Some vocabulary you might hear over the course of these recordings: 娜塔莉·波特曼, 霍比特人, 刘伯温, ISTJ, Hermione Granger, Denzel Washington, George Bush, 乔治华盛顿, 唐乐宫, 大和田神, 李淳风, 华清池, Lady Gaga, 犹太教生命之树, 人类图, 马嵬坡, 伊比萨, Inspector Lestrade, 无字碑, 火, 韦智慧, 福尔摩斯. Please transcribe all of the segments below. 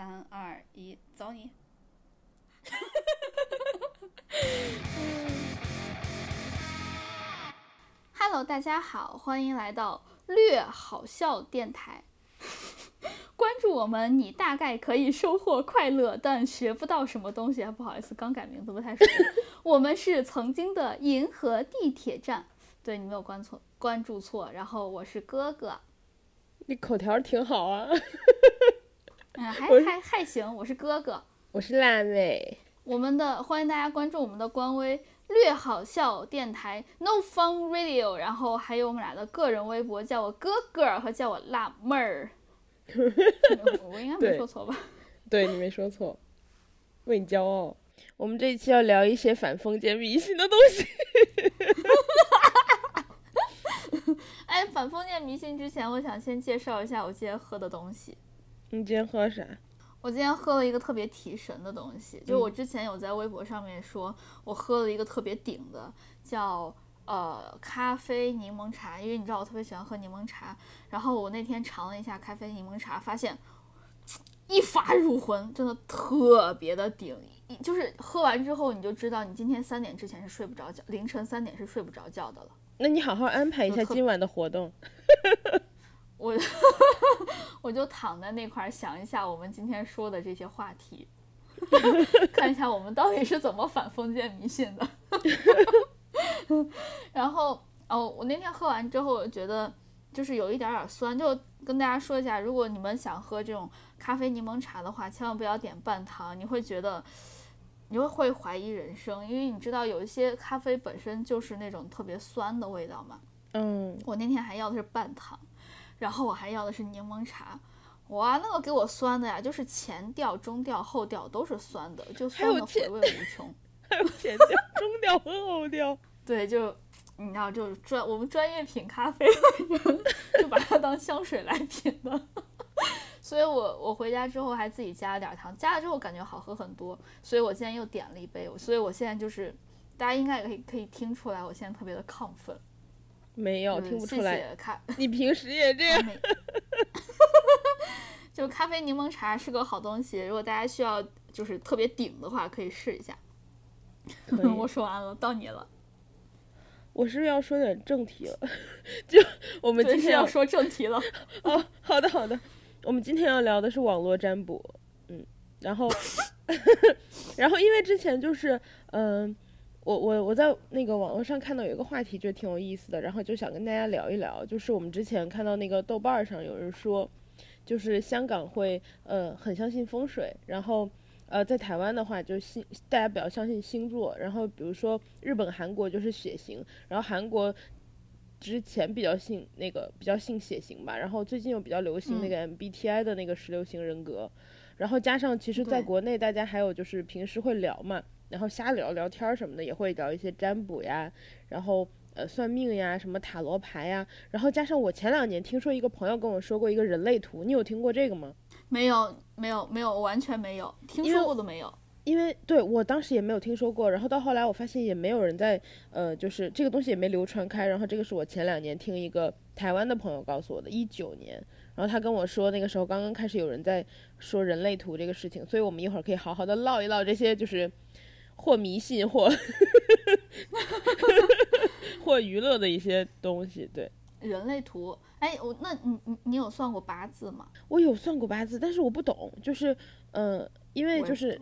3、2、1，走你！Hello， 大家好，欢迎来到略好笑电台。关注我们，你大概可以收获快乐，但学不到什么东西。不好意思，刚改名字不太熟。我们是曾经的银河地铁站，对，你没有关注错。然后我是哥哥。你口条挺好啊。还行，我是哥哥。我是辣妹。欢迎大家关注我们的官微略好笑电台 No Fun Radio， 然后还有我们俩的个人微博，叫我哥哥和叫我辣妹儿。我应该没说错吧？ 对，你没说错，为你骄傲。我们这一期要聊一些反封建迷信的东西。哎，反封建迷信之前，我想先介绍一下我今天喝的东西。你今天喝啥？我今天喝了一个特别提神的东西，就我之前有在微博上面说，我喝了一个特别顶的，叫咖啡柠檬茶，因为你知道我特别喜欢喝柠檬茶。然后我那天尝了一下咖啡柠檬茶，发现一发入魂，真的特别的顶，就是喝完之后你就知道你今天3点之前是睡不着觉，凌晨3点是睡不着觉的了。那你好好安排一下今晚的活动。我就躺在那块想一下我们今天说的这些话题，看一下我们到底是怎么反封建迷信的。然后我那天喝完之后，我觉得就是有一点酸，就跟大家说一下，如果你们想喝这种咖啡柠檬茶的话，千万不要点半糖，你会觉得你会怀疑人生，因为你知道有一些咖啡本身就是那种特别酸的味道嘛。我那天还要的是半糖，然后我还要的是柠檬茶，哇，那个给我酸的呀，就是前调、中调、后调都是酸的，就酸的回味无穷。还有前调、中调和后调。对，就你知道，就是我们专业品咖啡的人就把它当香水来品的。所以我回家之后还自己加了点糖，加了之后感觉好喝很多，所以我今天又点了一杯。所以我现在就是大家应该也可以听出来，我现在特别的亢奋。没有，听不出来。谢谢你平时也这样。就咖啡柠檬茶是个好东西，如果大家需要就是特别顶的话，可以试一下。我说完了，到你了。我是不是要说点正题了？就我们今天要说正题了。哦，好的好的。我们今天要聊的是网络占卜，然后，因为之前就是我在那个网络上看到有一个话题，觉得挺有意思的，然后就想跟大家聊一聊。就是我们之前看到那个豆瓣上有人说，就是香港会很相信风水，然后在台湾的话就大家比较相信星座，然后比如说日本、韩国就是血型，然后韩国之前比较信血型吧，然后最近又比较流行那个 MBTI 的那个16型人格，然后加上其实在国内大家还有就是平时会聊嘛。然后瞎聊天什么的，也会聊一些占卜呀，然后算命呀，什么塔罗牌呀，然后加上我前2年听说一个朋友跟我说过一个人类图，你有听过这个吗？没有，完全没有听说过都没有。因为对我当时也没有听说过，然后到后来我发现也没有人在就是这个东西也没流传开。然后这个是我前2年听一个台湾的朋友告诉我的，19年。然后他跟我说那个时候刚刚开始有人在说人类图这个事情，所以我们一会儿可以好好的唠一唠这些，就是或迷信或娱乐的一些东西。对，人类图。哎，那你有算过八字吗？我有算过八字，但是我不懂，就是因为就是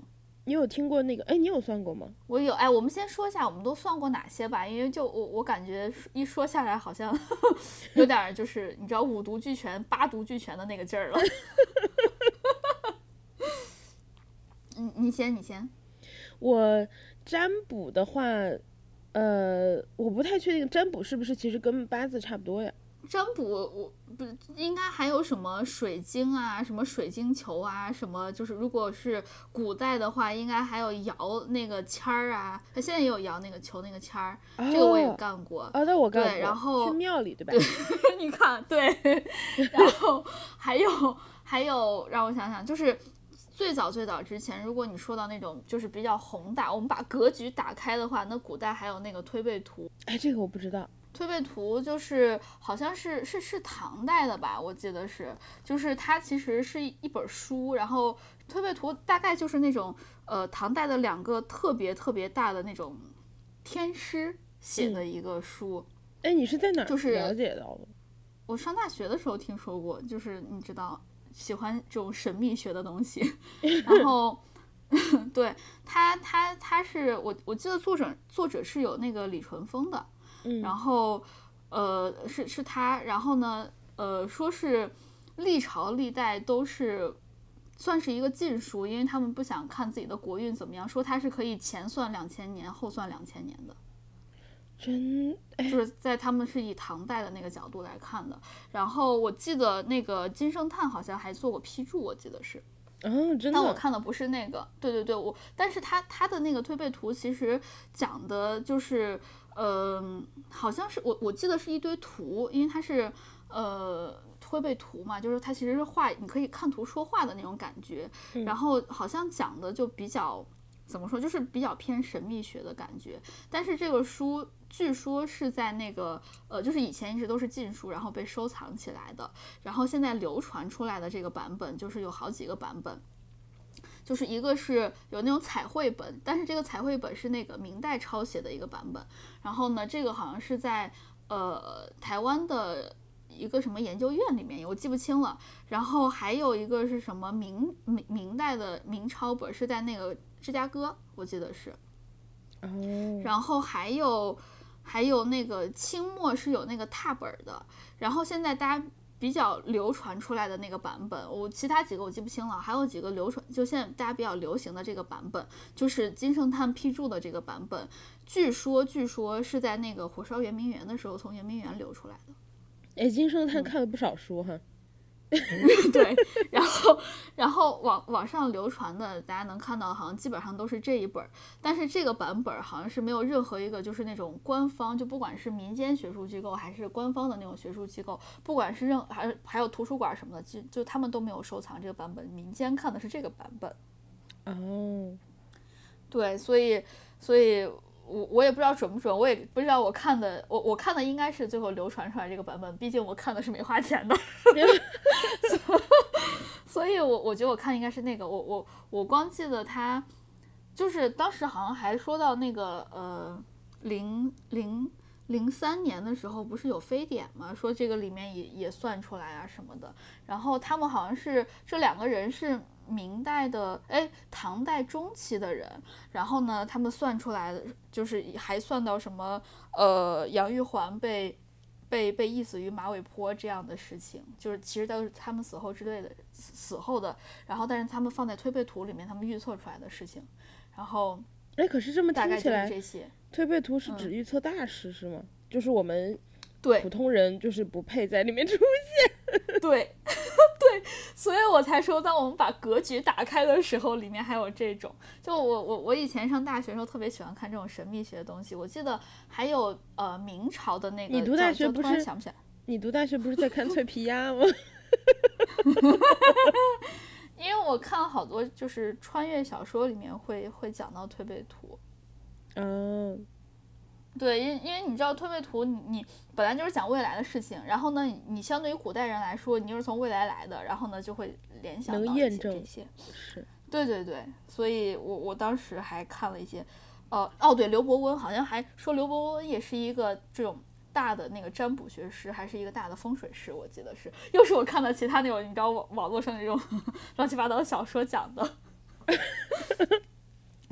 你有听过那个？哎，你有算过吗？我有。哎，我们先说一下我们都算过哪些吧，因为就我感觉一说下来好像有点就是你知道五毒俱全、八毒俱全的那个劲儿了。你先。我占卜的话，我不太确定占卜是不是其实跟八字差不多呀。占卜我不应该还有什么水晶啊，什么水晶球啊，什么就是如果是古代的话，应该还有摇那个签儿啊，他现在也有摇那个球那个签儿，这个我也干过啊。对，我干过。对，然后去庙里对吧？对，你看对，然后还有让我想想，就是。最早之前，如果你说到那种就是比较宏大，我们把格局打开的话，那古代还有那个推背图。哎，这个我不知道。推背图就是好像是唐代的吧，我记得是，就是它其实是一本书，然后推背图大概就是那种唐代的两个特别特别大的那种天师写的一个书。哎、你是在哪儿了解到的？我上大学的时候听说过，就是你知道喜欢这种神秘学的东西，然后对他是我记得作者是有那个李淳风的，然后是他，然后呢说是历朝历代都是算是一个禁书，因为他们不想看自己的国运怎么样，说他是可以前算2000年后算2000年的。真就是在他们是以唐代的那个角度来看的，然后我记得那个金圣叹好像还做过批注，我记得是，真的。但我看的不是那个，对，但是他的那个推背图其实讲的就是，好像是我记得是一堆图，因为它是推背图嘛，就是它其实是画，你可以看图说话的那种感觉，然后好像讲的就比较。怎么说，就是比较偏神秘学的感觉，但是这个书据说是在那个就是以前一直都是禁书，然后被收藏起来的，然后现在流传出来的这个版本就是有好几个版本，就是一个是有那种彩绘本，但是这个彩绘本是那个明代抄写的一个版本，然后呢这个好像是在台湾的一个什么研究院里面，我记不清了，然后还有一个是什么明代的明抄本是在那个芝加哥，我记得是，然后还有那个清末是有那个拓本的，然后现在大家比较流传出来的那个版本，我其他几个我记不清了，还有几个流传就现在大家比较流行的这个版本，就是金圣叹批注的这个版本，据说是在那个火烧圆明园的时候从圆明园流出来的。哎，金圣叹看了不少书哈。对，然后网上流传的，大家能看到好像基本上都是这一本，但是这个版本好像是没有任何一个就是那种官方，就不管是民间学术机构还是官方的那种学术机构，不管是还有图书馆什么的，就他们都没有收藏这个版本，民间看的是这个版本。哦，对，所以。我也不知道准不准，我也不知道我看的，我看的应该是最后流传出来这个版本，毕竟我看的是没花钱的，所以我觉得我看应该是那个，我光记得他，就是当时好像还说到那个03年的时候不是有非典嘛，说这个里面也算出来啊什么的，然后他们好像是这两个人是唐代中期的人，然后呢他们算出来的就是还算到什么杨玉环被缢死于马嵬坡这样的事情，就是其实都是他们死后的，然后但是他们放在推背图里面他们预测出来的事情，然后可是这么听起来这些推背图是只预测大师是吗？就是我们对普通人就是不配在里面出现。对，所以我才说当我们把格局打开的时候里面还有这种，就我以前上大学的时候特别喜欢看这种神秘学的东西，我记得还有明朝的那个。你读大学不是在看脆皮鸭吗？因为我看好多就是穿越小说里面会讲到推背图。对，因为你知道推背图你本来就是讲未来的事情，然后呢你相对于古代人来说你就是从未来来的，然后呢就会联想到能验证这些，是对，所以我当时还看了一些对，刘伯温好像还说刘伯温也是一个这种大的那个占卜学师，还是一个大的风水师，我记得是，又是我看了其他那种你知道网络上那种乱七八糟小说讲的。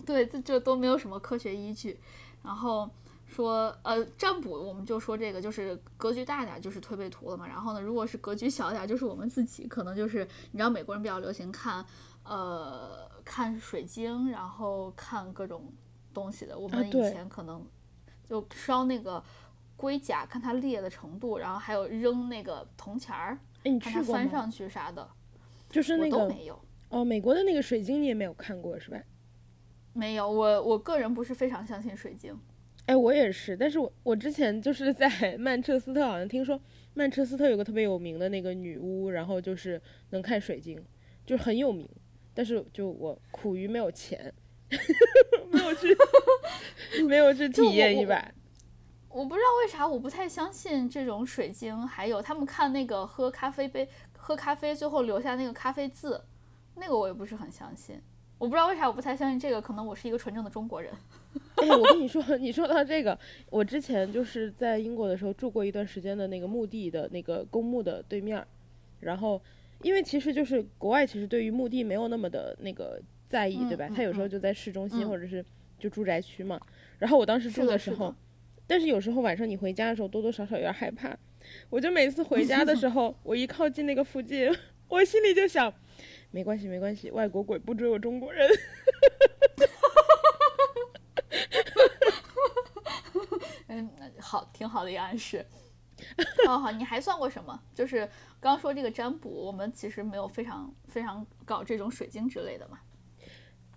对，这都没有什么科学依据，然后说占卜我们就说这个就是格局大点就是推背图了嘛，然后呢如果是格局小点就是我们自己，可能就是你知道美国人比较流行看水晶，然后看各种东西的，我们以前可能就烧那个龟甲看它裂的程度，然后还有扔那个铜钱儿看它翻上去啥的，就是那个我都没有。美国的那个水晶你也没有看过是吧？没有，我个人不是非常相信水晶。我也是，但是我之前就是在曼彻斯特好像听说曼彻斯特有个特别有名的那个女巫，然后就是能看水晶，就是很有名，但是就我苦于没有钱没有去体验一把。我不知道为啥我不太相信这种水晶，还有他们看那个喝咖啡最后留下那个咖啡渍，那个我也不是很相信。我不知道为啥我不太相信这个，可能我是一个纯正的中国人。哎，我跟你说，你说到这个，我之前就是在英国的时候住过一段时间的那个墓地的那个公墓的对面，然后因为其实就是国外其实对于墓地没有那么的那个在意，对吧？他有时候就在市中心或者是就住宅区嘛。然后我当时住的时候，但是有时候晚上你回家的时候多多少少有点害怕。我就每次回家的时候，我一靠近那个附近，我心里就想，没关系没关系，外国鬼不追我中国人。嗯，好，挺好的一个暗示。哦，好，你还算过什么？就是刚刚说这个占卜，我们其实没有非常非常搞这种水晶之类的嘛。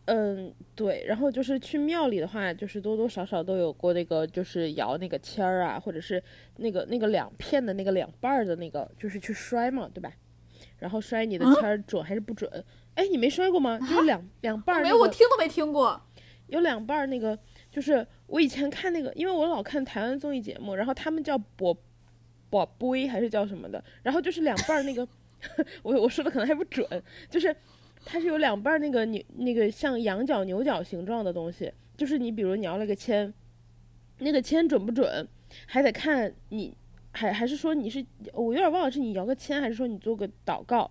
嗯，对。然后就是去庙里的话，就是多多少少都有过那个，就是摇那个签儿啊，或者是那个两片的那个两半的那个，就是去摔嘛，对吧？然后摔你的签儿准还是不准？哎，你没摔过吗？就是两半、那个。没有，我听都没听过。有两半那个，就是我以前看那个，因为我老看台湾综艺节目，然后他们叫卜龟还是叫什么的，然后就是两半那个，我说的可能还不准，就是。它是有两半那个那个像羊角牛角形状的东西，就是你比如你摇了个签，那个签准不准，还得看你还是说你是，我有点忘了是你摇个签还是说你做个祷告，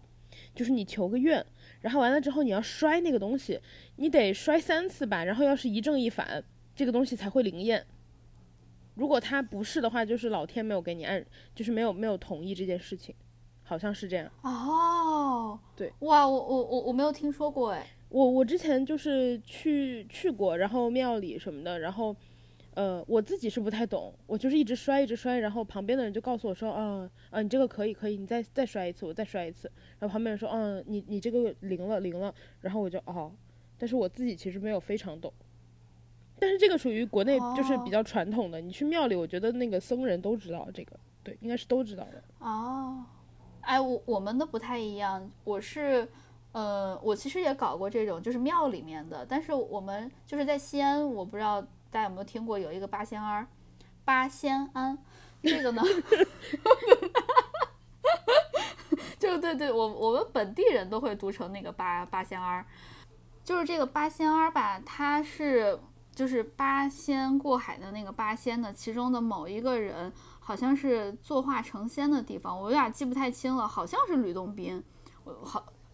就是你求个愿，然后完了之后你要摔那个东西，你得摔3次吧，然后要是一正一反，这个东西才会灵验。如果它不是的话，就是老天没有给你按，就是没有同意这件事情。好像是这样哦，对，哇，我没有听说过哎，我之前就是去过，然后庙里什么的，然后，我自己是不太懂，我就是一直摔，然后旁边的人就告诉我说，啊，你这个可以，你再摔一次，我再摔一次，然后旁边人说，嗯，你这个灵了，然后我就哦，但是我自己其实没有非常懂，但是这个属于国内就是比较传统的，你去庙里，我觉得那个僧人都知道这个，对，应该是都知道的哦。哎，我们的不太一样，我是，我其实也搞过这种，就是庙里面的，但是我们就是在西安，我不知道大家有没有听过，有一个八仙庵，这个呢，就对，我们本地人都会读成那个八仙庵，就是这个八仙庵吧，它是就是八仙过海的那个八仙的其中的某一个人。好像是作画成仙的地方，我有点记不太清了，好像是吕洞宾，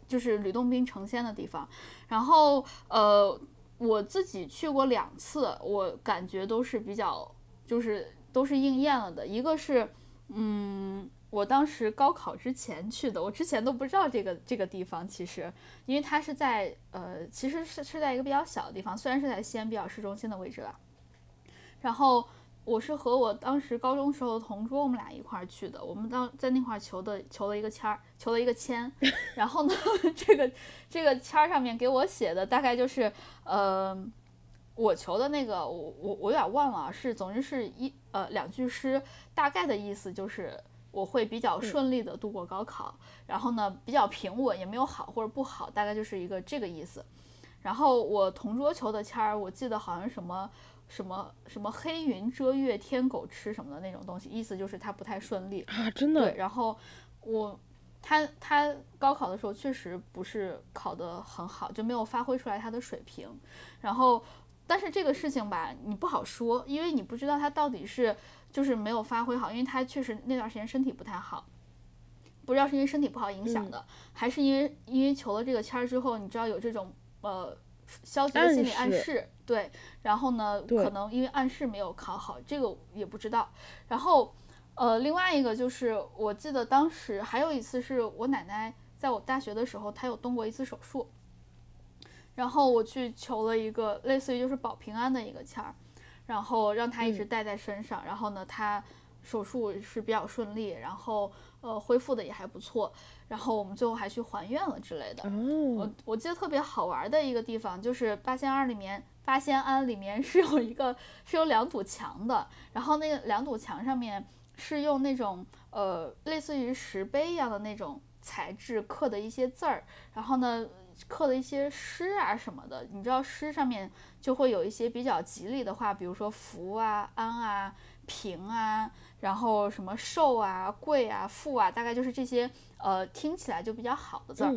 就是吕洞宾成仙的地方。然后我自己去过2次，我感觉都是比较就是都是应验了的。一个是我当时高考之前去的，我之前都不知道这个地方，其实因为它是在其实是在一个比较小的地方，虽然是在西安比较市中心的位置了。然后。我是和我当时高中时候的同桌，我们俩一块儿去的。我们在那块儿求了一个签，然后呢，这个签上面给我写的大概就是，我求的那个我有点忘了，总之是2句诗，大概的意思就是我会比较顺利的度过高考，然后呢比较平稳，也没有好或者不好，大概就是一个这个意思。然后我同桌求的签儿，我记得好像什么黑云遮月天狗吃什么的那种东西，意思就是他不太顺利啊，真的。对，然后他高考的时候确实不是考得很好，就没有发挥出来他的水平。然后，但是这个事情吧，你不好说，因为你不知道他到底是就是没有发挥好，因为他确实那段时间身体不太好，不知道是因为身体不好影响的，还是因为求了这个签儿之后，你知道有这种消极的心理暗示。对，然后呢可能因为暗示没有考好，这个也不知道。然后另外一个就是我记得当时还有一次是我奶奶在我大学的时候，她有动过一次手术，然后我去求了一个类似于就是保平安的一个签儿，然后让她一直带在身上，然后呢她手术是比较顺利，然后恢复的也还不错，然后我们最后还去还愿了之类的。我记得特别好玩的一个地方就是八仙庵里面是有2堵墙的，然后那个2堵墙上面是用那种类似于石碑一样的那种材质刻的一些字儿，然后呢刻的一些诗啊什么的，你知道诗上面就会有一些比较吉利的话，比如说福啊安啊平啊，然后什么瘦啊、贵啊、富啊，大概就是这些听起来就比较好的字儿，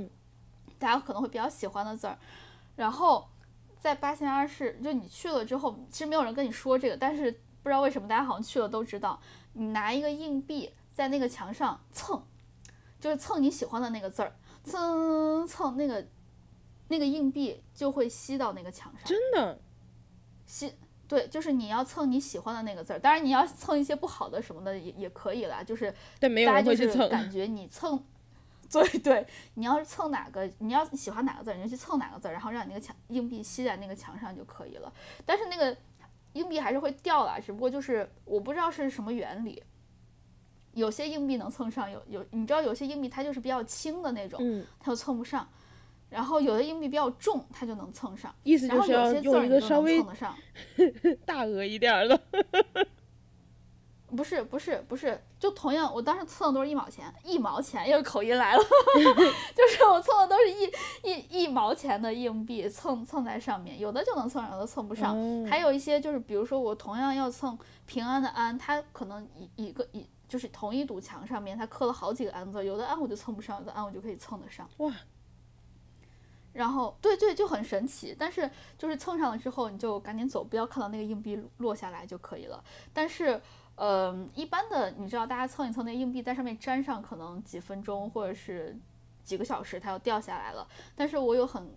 大家可能会比较喜欢的字儿。然后在8/22就你去了之后，其实没有人跟你说这个，但是不知道为什么大家好像去了都知道，你拿一个硬币在那个墙上蹭，就是蹭你喜欢的那个字儿，蹭蹭那个硬币就会吸到那个墙上。真的吸？对，就是你要蹭你喜欢的那个字儿，当然你要蹭一些不好的什么的也可以啦，就是但没有人会去蹭，感觉你蹭，对对，你要是蹭哪个，你要喜欢哪个字你就去蹭哪个字，然后让你那个硬币吸在那个墙上就可以了。但是那个硬币还是会掉啦，只不过就是我不知道是什么原理，有些硬币能蹭上，你知道有些硬币它就是比较轻的那种，它就蹭不上。然后有的硬币比较重，它就能蹭上，意思就是要用一个稍微大额一点的。不是，就同样，我当时蹭的都是1毛钱，1毛钱又是口音来了，就是我蹭的都是一毛钱的硬币，蹭在上面，有的就能蹭上，有的蹭不上。还有一些就是，比如说我同样要蹭平安的安，它可能一个就是同一堵墙上面，它刻了好几个安字，有的安我就蹭不上，有的安我就可以蹭得上。哇！然后对，就很神奇，但是就是蹭上了之后你就赶紧走，不要看到那个硬币落下来就可以了。但是一般的你知道大家蹭一蹭那个硬币在上面粘上可能几分钟或者是几个小时它又掉下来了。但是我有很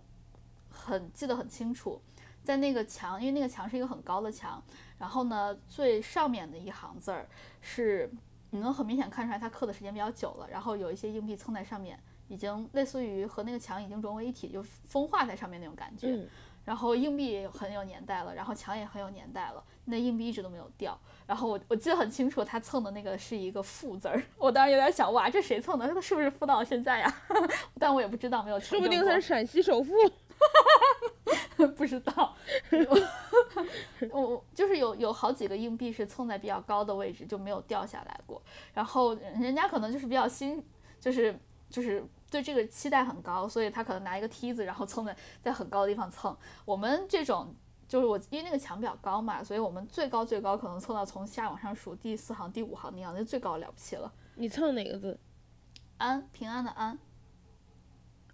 记得很清楚，在那个墙，因为那个墙是一个很高的墙，然后呢最上面的一行字儿是你能很明显看出来它刻的时间比较久了，然后有一些硬币蹭在上面已经类似于和那个墙已经融为一体，就风化在上面那种感觉。然后硬币也很有年代了，然后墙也很有年代了，那硬币一直都没有掉。然后我记得很清楚，他蹭的那个是一个富字儿，我当时有点想，哇，这谁蹭的？他是不是富到现在呀？但我也不知道，没有求证过，说不定他是陕西首富。不知道。我就是有好几个硬币是蹭在比较高的位置就没有掉下来过，然后人家可能就是比较新，就是对这个期待很高，所以他可能拿一个梯子然后蹭在很高的地方蹭。我们这种就是因为那个墙比较高嘛，所以我们最高可能蹭到从下往上数第4行第5行那样，就最高了不起了。你蹭哪个字？安，平安的安。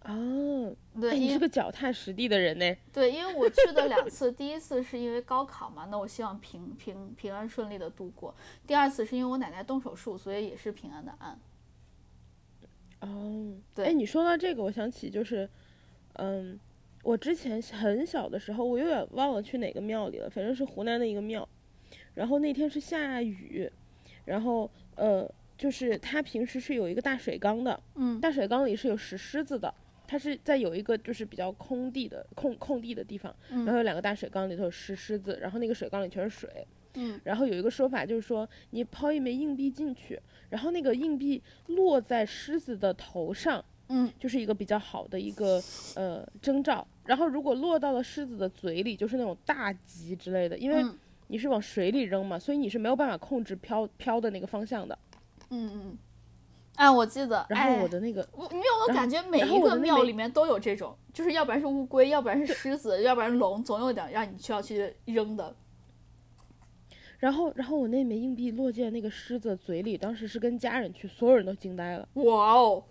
哦，对，你是个脚踏实地的人呢。对，因为我去的2次，第一次是因为高考嘛，那我希望平安顺利的度过。第2次是因为我奶奶动手术，所以也是平安的安。哦，对，你说到这个我想起就是我之前很小的时候，我有点忘了去哪个庙里了，反正是湖南的一个庙，然后那天是下雨，然后就是它平时是有一个大水缸的，大水缸里是有石狮子的，它是在有一个就是比较空地的地方，然后有2个大水缸里头有石狮子，然后那个水缸里全是水，然后有一个说法就是说你抛一枚硬币进去，然后那个硬币落在狮子的头上，就是一个比较好的一个征兆。然后如果落到了狮子的嘴里，就是那种大吉之类的，因为你是往水里扔嘛，所以你是没有办法控制飘的那个方向的。哎，我记得。然后我的那个，你有没有感觉每一个庙里面都有这种，就是要不然是乌龟，要不然是狮子，要不然龙，总有点让你需要去扔的。然后我那枚硬币落进那个狮子嘴里，当时是跟家人去，所有人都惊呆了。哇哦！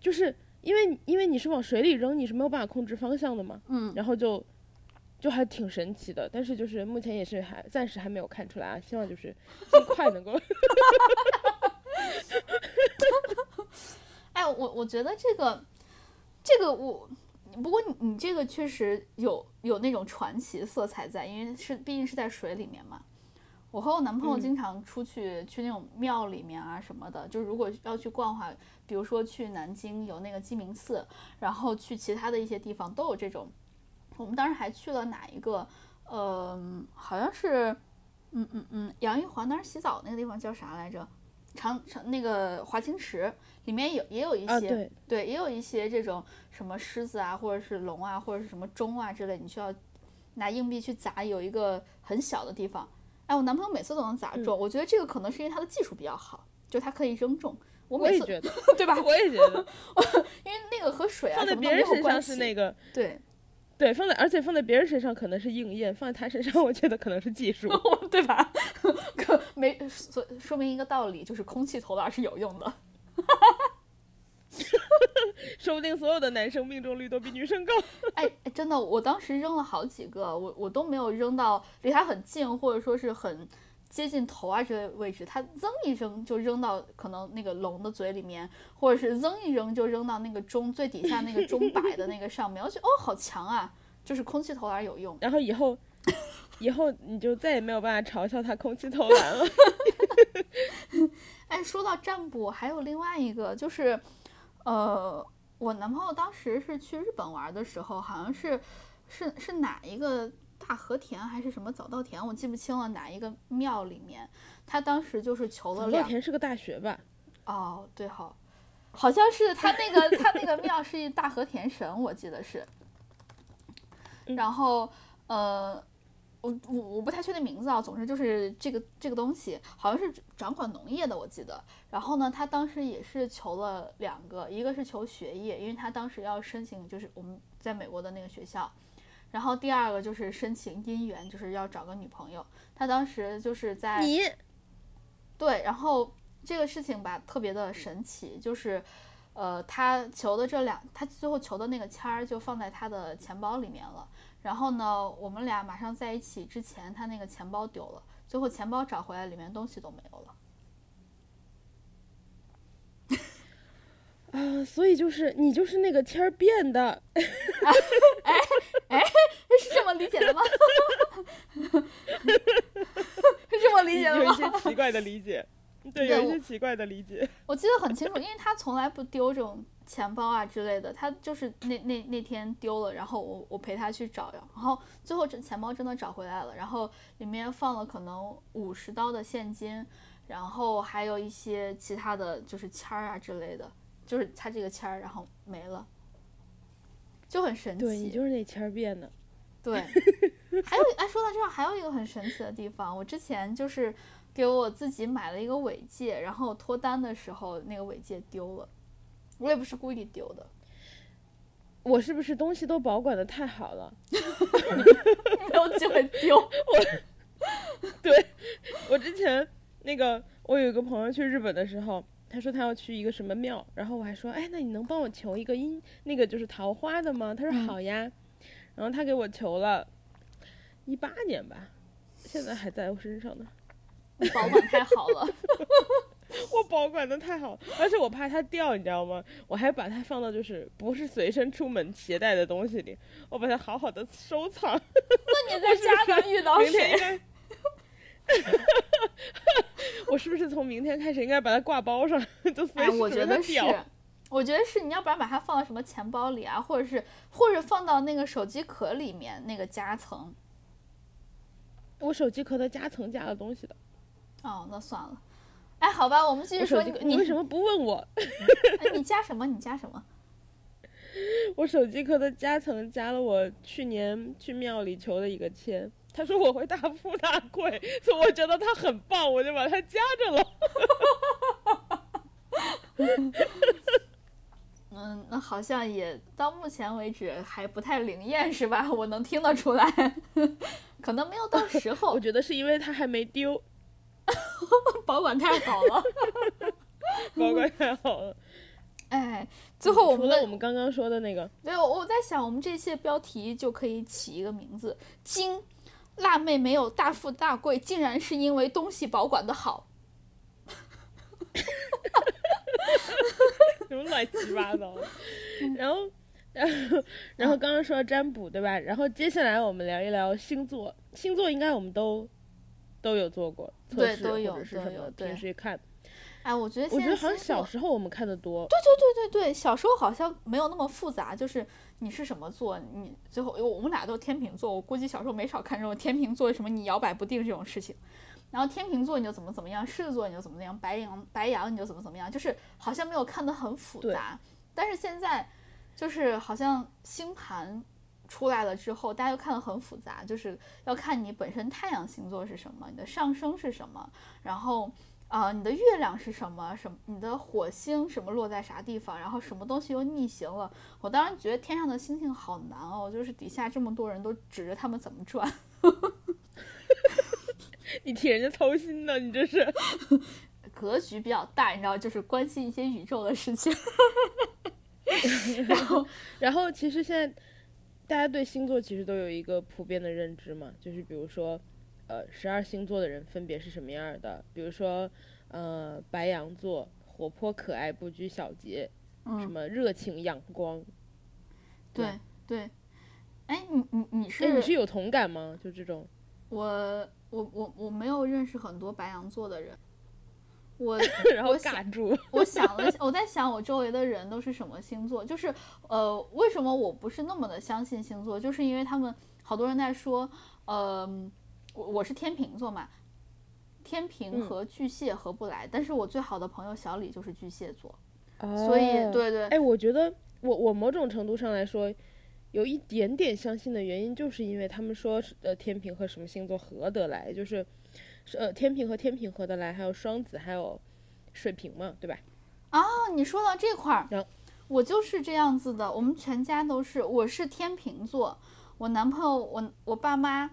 就是因为你是往水里扔，你是没有办法控制方向的嘛。然后就还挺神奇的，但是就是目前也是暂时还没有看出来啊，希望就是尽快能够。哎，我觉得这个我。不过你这个确实有那种传奇色彩在，因为是毕竟是在水里面嘛。我和我男朋友经常出去去那种庙里面啊什么的，就如果要去逛的话，比如说去南京有那个鸡鸣寺，然后去其他的一些地方都有这种。我们当时还去了哪一个？好像是杨玉环当时洗澡那个地方叫啥来着？那个华清池里面也有一些，啊，对，也有一些这种什么狮子啊，或者是龙啊，或者是什么钟啊之类，你需要拿硬币去砸，有一个很小的地方。哎，我男朋友每次都能砸中，我觉得这个可能是因为他的技术比较好，就他可以扔中。我也觉得，对吧？我也觉得，因为那个和水啊放在别人身上是那个，对对，而且放在别人身上可能是应验，放在他身上我觉得可能是技术，对吧？说明一个道理，就是空气头脑是有用的。说不定所有的男生命中率都比女生高。哎，真的，我当时扔了好几个，我都没有扔到离他很近或者说是很接近头啊这个位置，他扔一扔就扔到可能那个龙的嘴里面，或者是扔一扔就扔到那个钟最底下那个钟摆的那个上面。我觉得哦，好强啊，就是空气投篮有用。然后以后你就再也没有办法嘲笑他空气投篮了。哎，说到占卜，还有另外一个就是，我男朋友当时是去日本玩的时候，好像是哪一个？大和田还是什么早稻田，我记不清了，哪一个庙里面，他当时就是求了早稻田是个大学吧？哦，对，好像是他那个他那个庙是大和田神，我记得是。然后我不太确定名字啊，总之就是这个东西好像是掌管农业的，我记得。然后呢，他当时也是求了两个，一个是求学业，因为他当时要申请就是我们在美国的那个学校。然后第二个就是申请姻缘，就是要找个女朋友。他当时就是在你对，然后这个事情吧特别的神奇，就是他最后求的那个签儿就放在他的钱包里面了。然后呢，我们俩马上在一起之前，他那个钱包丢了，最后钱包找回来，里面东西都没有了。所以就是你就是那个天儿变的。哎，是这么理解的吗？是这么理解的吗？有一些奇怪的理解，对，有一些奇怪的理解。我记得很清楚，因为他从来不丢这种钱包啊之类的，他就是那天丢了，然后我陪他去找，然后最后这钱包真的找回来了，然后里面放了可能$50的现金，然后还有一些其他的就是签儿啊之类的。就是他这个签儿，然后没了，就很神奇。对，你就是那签儿变的。对，还有说到这儿，还有一个很神奇的地方，我之前就是给我自己买了一个尾戒，然后脱单的时候那个尾戒丢了，我也不是故意丢的。我是不是东西都保管的太好了？没有机会丢。对，我之前那个，我有一个朋友去日本的时候。他说他要去一个什么庙，然后我还说，哎，那你能帮我求一个那个就是桃花的吗？他说好呀，然后他给我求了，18年吧，现在还在我身上呢。你保管太好了，我保管的太好了，而且我怕它掉，你知道吗？我还把它放到就是不是随身出门携带的东西里，我把它好好的收藏。那你在家能遇到谁？我是不是从明天开始应该把它挂包上？就随时准备掉。我觉得是，你要不然把它放到什么钱包里啊，或者放到那个手机壳里面那个夹层。我手机壳的夹层加了东西的。哦，那算了。哎，好吧，我们继续说。你为什么不问我？你加什么？你加什么？我手机壳的夹层加了我去年去庙里求的一个签。他说我会大富大贵，所以我觉得他很棒，我就把他夹着了。那好像也到目前为止还不太灵验，是吧？我能听得出来，可能没有到时候。我觉得是因为他还没丢，保管太好了，保管太好了。哎，最后除了我们刚刚说的那个，对，我在想，我们这些标题就可以起一个名字，金辣妹没有大富大贵，竟然是因为东西保管的好。什么乱七八糟。然后刚刚说占卜对吧？然后接下来我们聊一聊星座。星座应该我们都有做过测试，对，或者是什么平时看。哎，我觉得好像小时候我们看的多。对，小时候好像没有那么复杂，就是你是什么座，你最后我们俩都天秤座，我估计小时候没少看这种天秤座什么你摇摆不定这种事情。然后天秤座你就怎么样，狮子座你就怎么样，白羊你就怎么样，就是好像没有看得很复杂。但是现在就是好像星盘出来了之后，大家又看得很复杂，就是要看你本身太阳星座是什么，你的上升是什么，然后你的月亮是什么，你的火星什么落在啥地方，然后什么东西又逆行了。我当然觉得天上的星星好难哦，就是底下这么多人都指着他们怎么转。你替人家操心呢，你这是格局比较大，你知道，就是关心一些宇宙的事情。然后其实现在大家对星座其实都有一个普遍的认知嘛，就是比如说12星座的人分别是什么样的，比如说白羊座活泼可爱不拘小节，什么热情阳光。对对，哎，你是有同感吗？就这种。我没有认识很多白羊座的人，然后尬住。我在想我周围的人都是什么星座，就是为什么我不是那么的相信星座，就是因为他们好多人在说我是天秤座嘛，天秤和巨蟹合不来，但是我最好的朋友小李就是巨蟹座，所以对对。哎，我觉得我某种程度上来说有一点点相信的原因，就是因为他们说天秤和什么星座合得来，就是天秤和天秤合得来，还有双子，还有水瓶嘛，对吧？哦，你说到这块儿，我就是这样子的，我们全家都是，我是天秤座，我男朋友我爸妈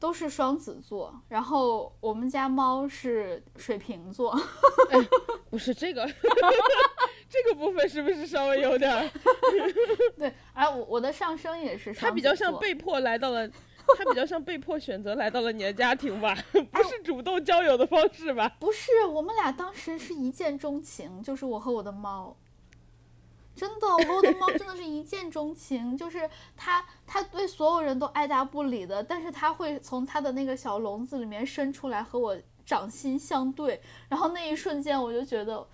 都是双子座，然后我们家猫是水瓶座。哎，不是这个这个部分是不是稍微有点对，而我的上升也是双子座，他比较像被迫选择来到了你的家庭吧，不是主动交友的方式吧？不是，我们俩当时是一见钟情，就是我和我的猫，真的，我和我的猫真的是一见钟情，就是它对所有人都爱答不理的，但是它会从它的那个小笼子里面伸出来和我掌心相对，然后那一瞬间我就觉得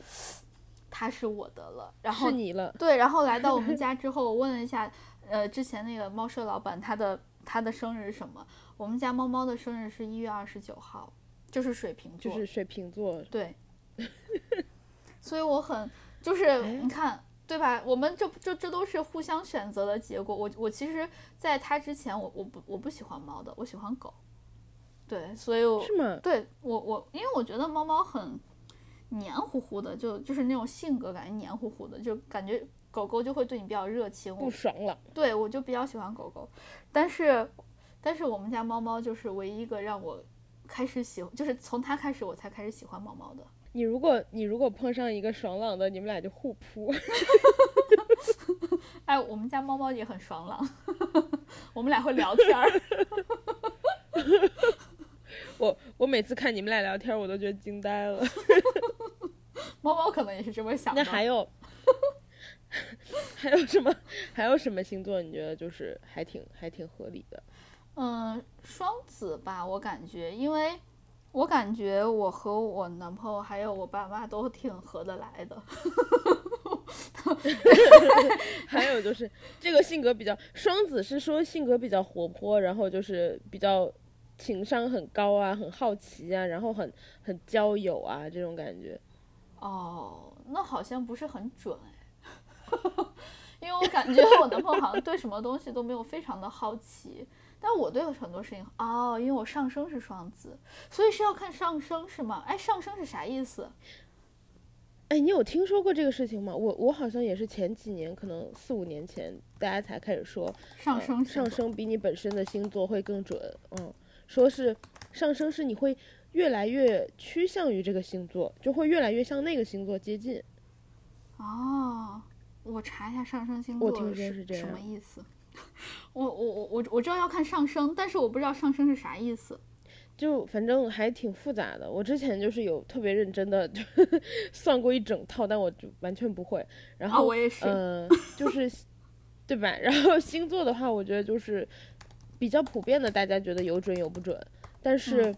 它是我的了，然后是你了，对，然后来到我们家之后，我问了一下，之前那个猫舍老板他的生日是什么？我们家猫猫的生日是1月29号，就是水瓶座，对。所以我很就是你看对吧？我们这都是互相选择的结果。我其实在他之前，我不喜欢猫的，我喜欢狗。对，所以是吗？对我因为我觉得猫猫很黏糊糊的，就是那种性格感觉黏糊糊的，就感觉。狗狗就会对你比较热情，不爽了。对，我就比较喜欢狗狗，但是我们家猫猫就是唯一一个让我开始喜欢，就是从它开始我才开始喜欢猫猫的。你如果碰上一个爽朗的，你们俩就互扑。哎，我们家猫猫也很爽朗，我们俩会聊天儿。我每次看你们俩聊天，我都觉得惊呆了。猫猫可能也是这么想的。那还有。还有什么星座你觉得就是还挺合理的？双子吧，我感觉，因为我感觉我和我男朋友还有我爸妈都挺合得来的。还有就是这个性格比较，双子是说性格比较活泼，然后就是比较情商很高啊，很好奇啊，然后很交友啊这种感觉。哦，那好像不是很准哎。因为我感觉我男朋友好像对什么东西都没有非常的好奇，但我对很多事情因为我上升是双子，所以是要看上升是吗？哎，上升是啥意思？哎，你有听说过这个事情吗？我好像也是前几年，可能4-5年前，大家才开始说上升比你本身的星座会更准，说是上升是你会越来越趋向于这个星座，就会越来越向那个星座接近。哦。我查一下上升星座是什么意思。我知道要看上升，但是我不知道上升是啥意思，就反正还挺复杂的。我之前就是有特别认真的算过一整套，但我就完全不会。然后我也是，就是对吧？然后星座的话，我觉得就是比较普遍的，大家觉得有准有不准，但是。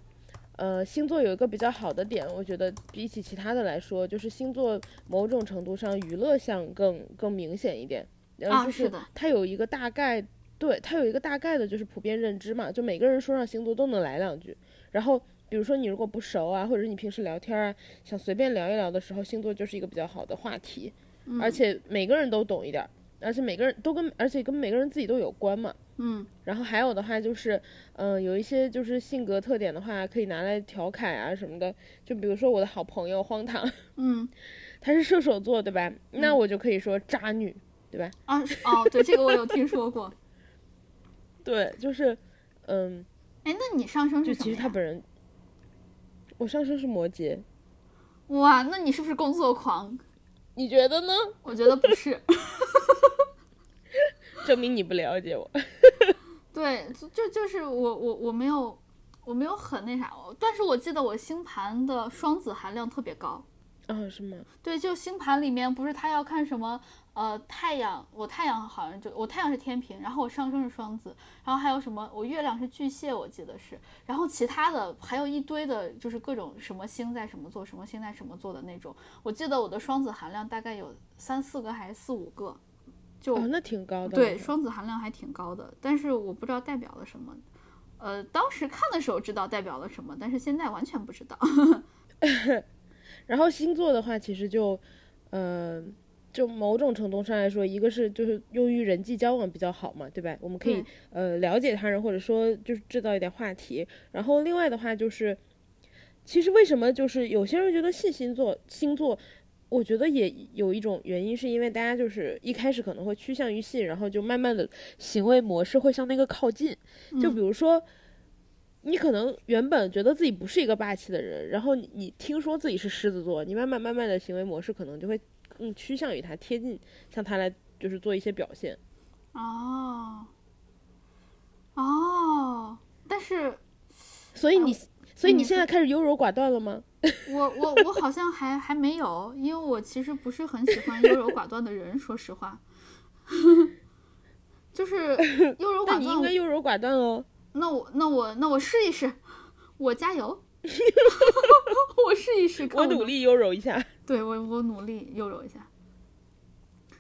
星座有一个比较好的点，我觉得比起其他的来说，就是星座某种程度上娱乐项更明显一点。就是它有一个大概，对，它有一个大概的就是普遍认知嘛，就每个人说上星座都能来两句。然后比如说你如果不熟啊，或者你平时聊天啊，想随便聊一聊的时候，星座就是一个比较好的话题，而且每个人都懂一点。而且每个人都跟，而且跟每个人自己都有关嘛。嗯，然后还有的话就是，有一些就是性格特点的话，可以拿来调侃啊什么的。就比如说我的好朋友荒唐，嗯，他是射手座对吧？那我就可以说渣女，对吧？啊哦，对，这个我有听说过。对，就是，嗯，哎，那你上升是什么呀？就其实他本人，我上升是摩羯。哇，那你是不是工作狂？你觉得呢？我觉得不是。证明你不了解我。对，就是我没有很那啥，但是我记得我星盘的双子含量特别高。啊，是吗？对，就星盘里面不是他要看什么太阳，我太阳是天平，然后我上升是双子，然后还有什么我月亮是巨蟹，我记得是，然后其他的还有一堆的，就是各种什么星在什么座，什么星在什么座的那种。我记得我的双子含量大概有3-4个还是4-5个。就哦，那挺高的。对，双子含量还挺高的，但是我不知道代表了什么。当时看的时候知道代表了什么，但是现在完全不知道。然后星座的话，其实就，就某种程度上来说，一个是就是用于人际交往比较好嘛，对吧？我们可以了解他人，或者说就是制造一点话题。然后另外的话就是，其实为什么就是有些人觉得信星座。我觉得也有一种原因是因为大家就是一开始可能会趋向于信，然后就慢慢的行为模式会向那个靠近。就比如说你可能原本觉得自己不是一个霸气的人，然后你听说自己是狮子座，你慢慢的行为模式可能就会更趋向于他，贴近向他来就是做一些表现。哦，但是所以你现在开始优柔寡断了吗？我好像还没有，因为我其实不是很喜欢优柔寡断的人，说实话。就是优柔寡断，那你应该优柔寡断哦。那我试一试，我加油。我试一试，我努力优柔一下。对，我努力优柔一下。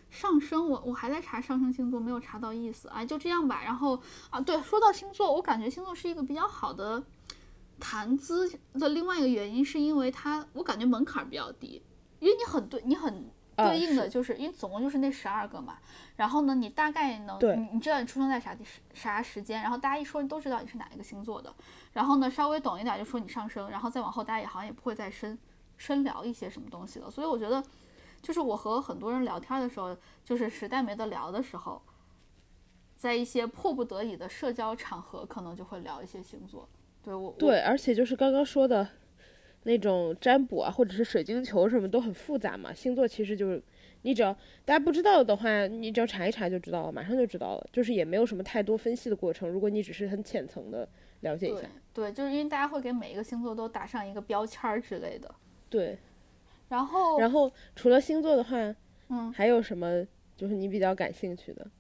上升，我还在查上升星座，没有查到意思。哎，就这样吧。然后啊，对，说到星座，我感觉星座是一个比较好的谈资的另外一个原因是因为它，我感觉门槛比较低，因为你很对应的就是，因为总共就是那12个嘛。然后呢，你大概能，你知道你出生在啥时间，然后大家一说都知道你是哪一个星座的。然后呢，稍微懂一点就说你上升，然后再往后大家也好像也不会再深聊一些什么东西了。所以我觉得，就是我和很多人聊天的时候，就是实在没得聊的时候，在一些迫不得已的社交场合，可能就会聊一些星座。对，而且就是刚刚说的那种占卜啊，或者是水晶球什么都很复杂嘛。星座其实就是你只要大家不知道的话，你只要查一查就知道了，马上就知道了，就是也没有什么太多分析的过程。如果你只是很浅层的了解一下， 对，就是因为大家会给每一个星座都打上一个标签之类的。对，然后除了星座的话，还有什么就是你比较感兴趣的？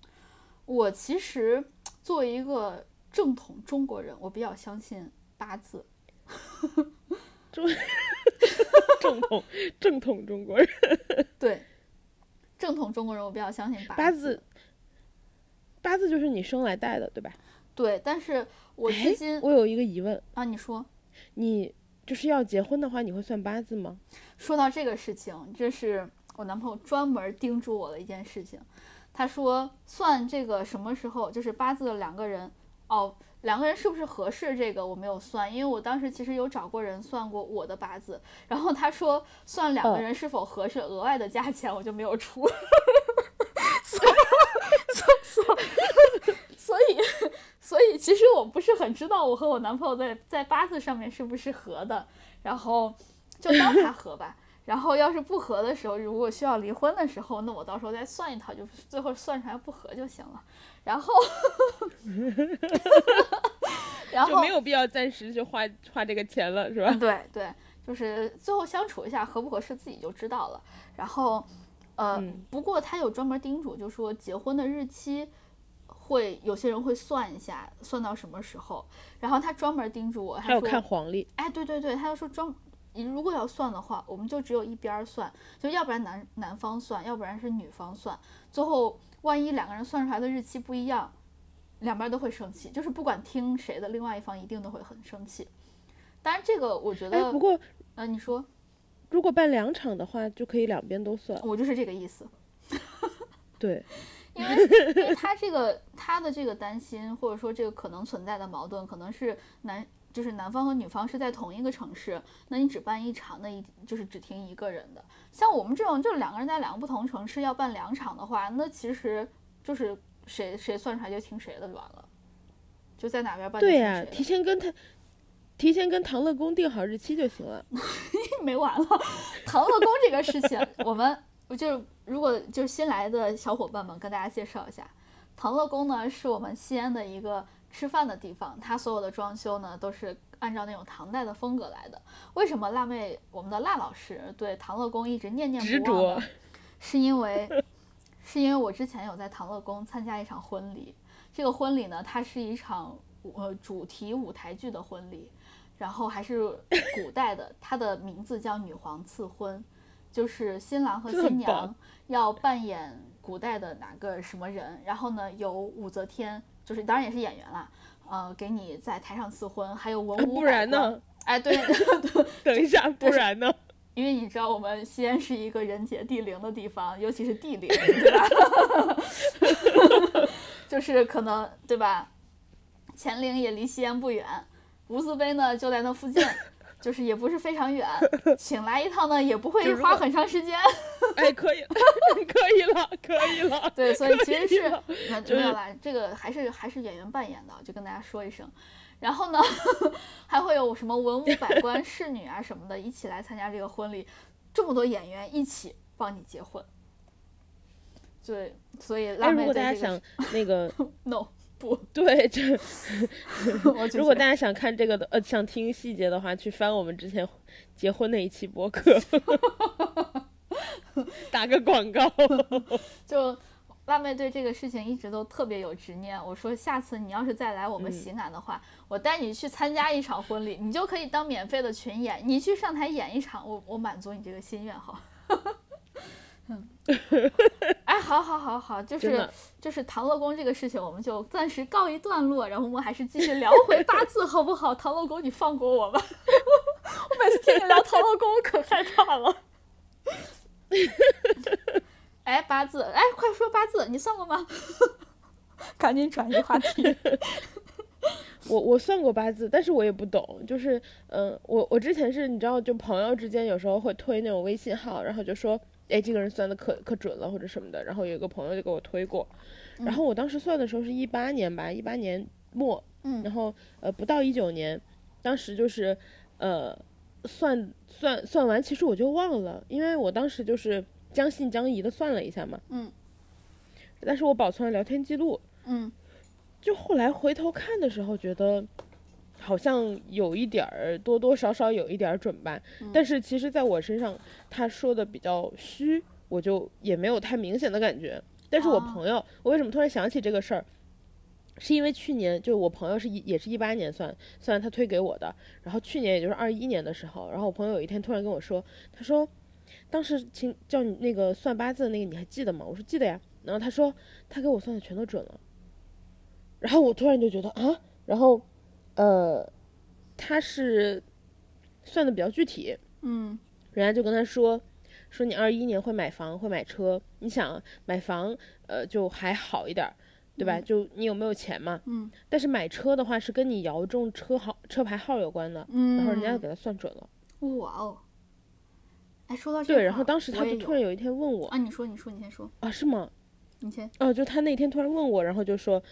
我其实作为一个正统中国人，我比较相信八字。正统中国人。对，正统中国人我比较相信八字就是你生来带的，对吧？对，但是我最近我有一个疑问啊，你说，你就是要结婚的话，你会算八字吗？说到这个事情，这是我男朋友专门叮嘱我的一件事情。他说算这个什么时候，就是八字的两个人是不是合适，这个我没有算，因为我当时其实有找过人算过我的八字，然后他说算两个人是否合适，额外的价钱我就没有出。所以其实我不是很知道我和我男朋友在八字上面是不是合的，然后就当他合吧。然后要是不合的时候，如果需要离婚的时候，那我到时候再算一套，就最后算出来不合就行了。然后就没有必要暂时就花这个钱了，是吧？对，就是最后相处一下合不合适自己就知道了。然后不过他有专门叮嘱，就说结婚的日期会有些人会算一下，算到什么时候。然后他专门叮嘱我，他说还有看黄历。哎，对，他就说如果要算的话，我们就只有一边算，就要不然男方算，要不然是女方算。最后万一两个人算出来的日期不一样，两边都会生气，就是不管听谁的，另外一方一定都会很生气。当然这个我觉得，不过你说如果办2场的话，就可以两边都算。我就是这个意思。对，因为他的这个担心，或者说这个可能存在的矛盾，可能是就是男方和女方是在同一个城市，那你只办一场，那就是只听一个人的。像我们这种，就是两个人在两个不同城市要办两场的话，那其实就是谁算出来就听谁的就完了，就在哪边办就听谁的。对呀，提前跟唐乐宫定好日期就行了。没完了，唐乐宫这个事情，我如果就是新来的小伙伴们，跟大家介绍一下，唐乐宫呢是我们西安的一个吃饭的地方，它所有的装修呢都是按照那种唐代的风格来的。为什么我们的辣老师对唐乐宫一直念念不忘，是因为我之前有在唐乐宫参加一场婚礼。这个婚礼呢，它是一场主题舞台剧的婚礼，然后还是古代的，它的名字叫女皇赐婚，就是新郎和新娘要扮演古代的哪个什么人，然后呢由武则天，就是当然也是演员啦，给你在台上赐婚，还有文武百官。不然呢？哎，对，等一下，不然呢？因为你知道我们西安是一个人杰地灵的地方，尤其是地灵，对吧？就是可能对吧？乾陵也离西安不远，无字碑呢就在那附近，就是也不是非常远，请来一趟呢也不会花很长时间。哎，可以了。对，所以其实是没有啦，这个还是演员扮演的，就跟大家说一声。然后呢，还会有什么文武百官、侍女啊什么的一起来参加这个婚礼，这么多演员一起帮你结婚。对，所以辣妹、这个。如果大家想那个no。不对，如果大家想看这个的，想听细节的话，去翻我们之前结婚那一期播客。打个广告。就辣妹对这个事情一直都特别有执念，我说下次你要是再来我们西安的话，我带你去参加一场婚礼，你就可以当免费的群演，你去上台演一场，我满足你这个心愿好。哎，好，就是唐乐宫这个事情我们就暂时告一段落，然后我们还是继续聊回八字好不好？唐乐宫你放过我吧。我每次听你聊唐乐宫我可害怕了。哎，八字，哎，快说八字你算过吗？赶紧转移话题。我算过八字，但是我也不懂，就是我之前是你知道，就朋友之间有时候会推那种微信号，然后就说哎，这个人算的可准了或者什么的，然后有一个朋友就给我推过，然后我当时算的时候是18年吧，18年末，然后不到19年，当时就是算完，其实我就忘了，因为我当时就是将信将疑的算了一下嘛，但是我保存了聊天记录，就后来回头看的时候觉得好像有一点儿，多多少少有一点准吧，但是其实在我身上他说的比较虚，我就也没有太明显的感觉。但是我朋友，我为什么突然想起这个事儿，是因为去年就我朋友也是18年算他推给我的，然后去年也就是21年的时候，然后我朋友有一天突然跟我说，他说当时叫你那个算八字那个你还记得吗？我说记得呀。然后他说他给我算的全都准了，然后我突然就觉得啊，然后他是算的比较具体，人家就跟他说你21年会买房会买车，你想买房就还好一点，对吧？就你有没有钱嘛，但是买车的话是跟你摇中车牌号有关的，然后人家给他算准了。哇哦！哎，说到这个，对，然后当时他就突然有一天问我啊，你先说啊，是吗？你先哦，就他那天突然问我，然后就说，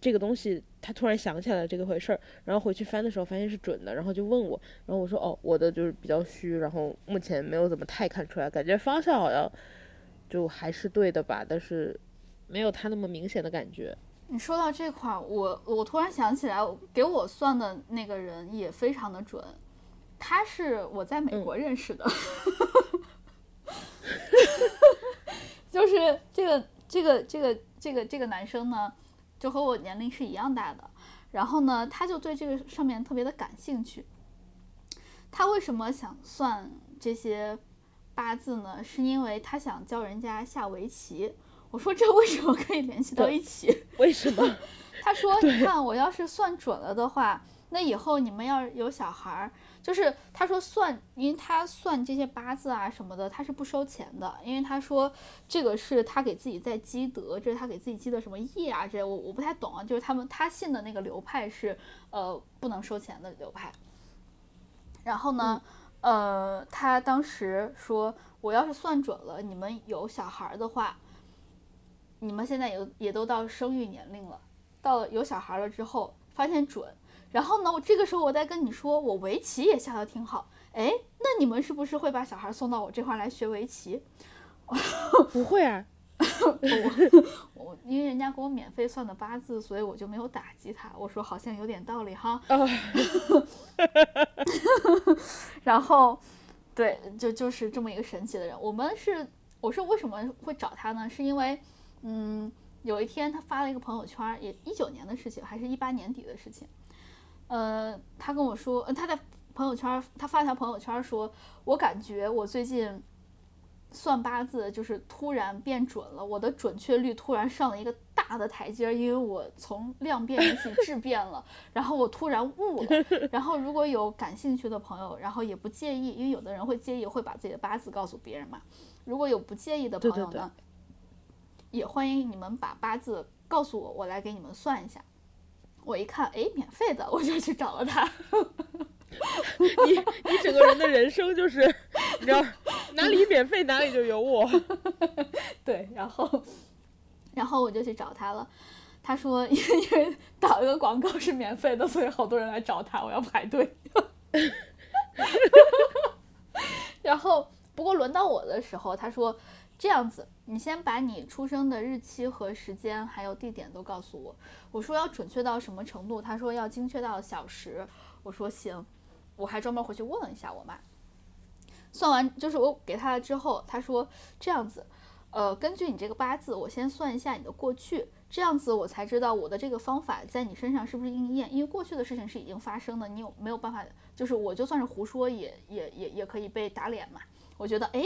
这个东西他突然想起来这个回事儿，然后回去翻的时候发现是准的，然后就问我，然后我说哦，我的就是比较虚，然后目前没有怎么太看出来，感觉方向好像就还是对的吧，但是没有他那么明显的感觉。你说到这块，我突然想起来，给我算的那个人也非常的准，他是我在美国认识的，就是这个男生呢就和我年龄是一样大的，然后呢他就对这个上面特别的感兴趣。他为什么想算这些八字呢？是因为他想教人家下围棋。我说这为什么可以联系到一起？为什么？他说你看我要是算准了的话，那以后你们要有小孩，就是他说算，因为他算这些八字啊什么的，他是不收钱的，因为他说这个是他给自己在积德，这是他给自己积的什么业啊，这我不太懂啊，就是他信的那个流派是不能收钱的流派。然后呢，他当时说，我要是算准了你们有小孩的话，你们现在也都到生育年龄了，到了有小孩了之后发现准。然后呢，我这个时候我再跟你说，我围棋也下得挺好，哎，那你们是不是会把小孩送到我这块来学围棋？不会啊，我因为人家给我免费算的八字，所以我就没有打击他。我说好像有点道理哈。然后，对，就是这么一个神奇的人。我说为什么会找他呢？是因为，有一天他发了一个朋友圈，也19年的事情，还是18年底的事情。他跟我说，他在朋友圈，他发一条朋友圈说，我感觉我最近算八字就是突然变准了，我的准确率突然上了一个大的台阶，因为我从量变引起质变了，然后我突然悟了。然后如果有感兴趣的朋友，然后也不介意，因为有的人会介意，会把自己的八字告诉别人嘛。如果有不介意的朋友呢，对对对，也欢迎你们把八字告诉我，我来给你们算一下。我一看，哎，免费的，我就去找了他。你整个人的人生就是，你知道，哪里免费哪里就有我。对，然后我就去找他了。他说，因为打一个广告是免费的，所以好多人来找他，我要排队。然后，不过轮到我的时候，他说这样子，你先把你出生的日期和时间还有地点都告诉我。我说要准确到什么程度？他说要精确到小时。我说行，我还专门回去问了一下我妈。算完就是我给他了之后，他说这样子，根据你这个八字，我先算一下你的过去，这样子我才知道我的这个方法在你身上是不是应验。因为过去的事情是已经发生的，你有没有办法？就是我就算是胡说也可以被打脸嘛。我觉得哎，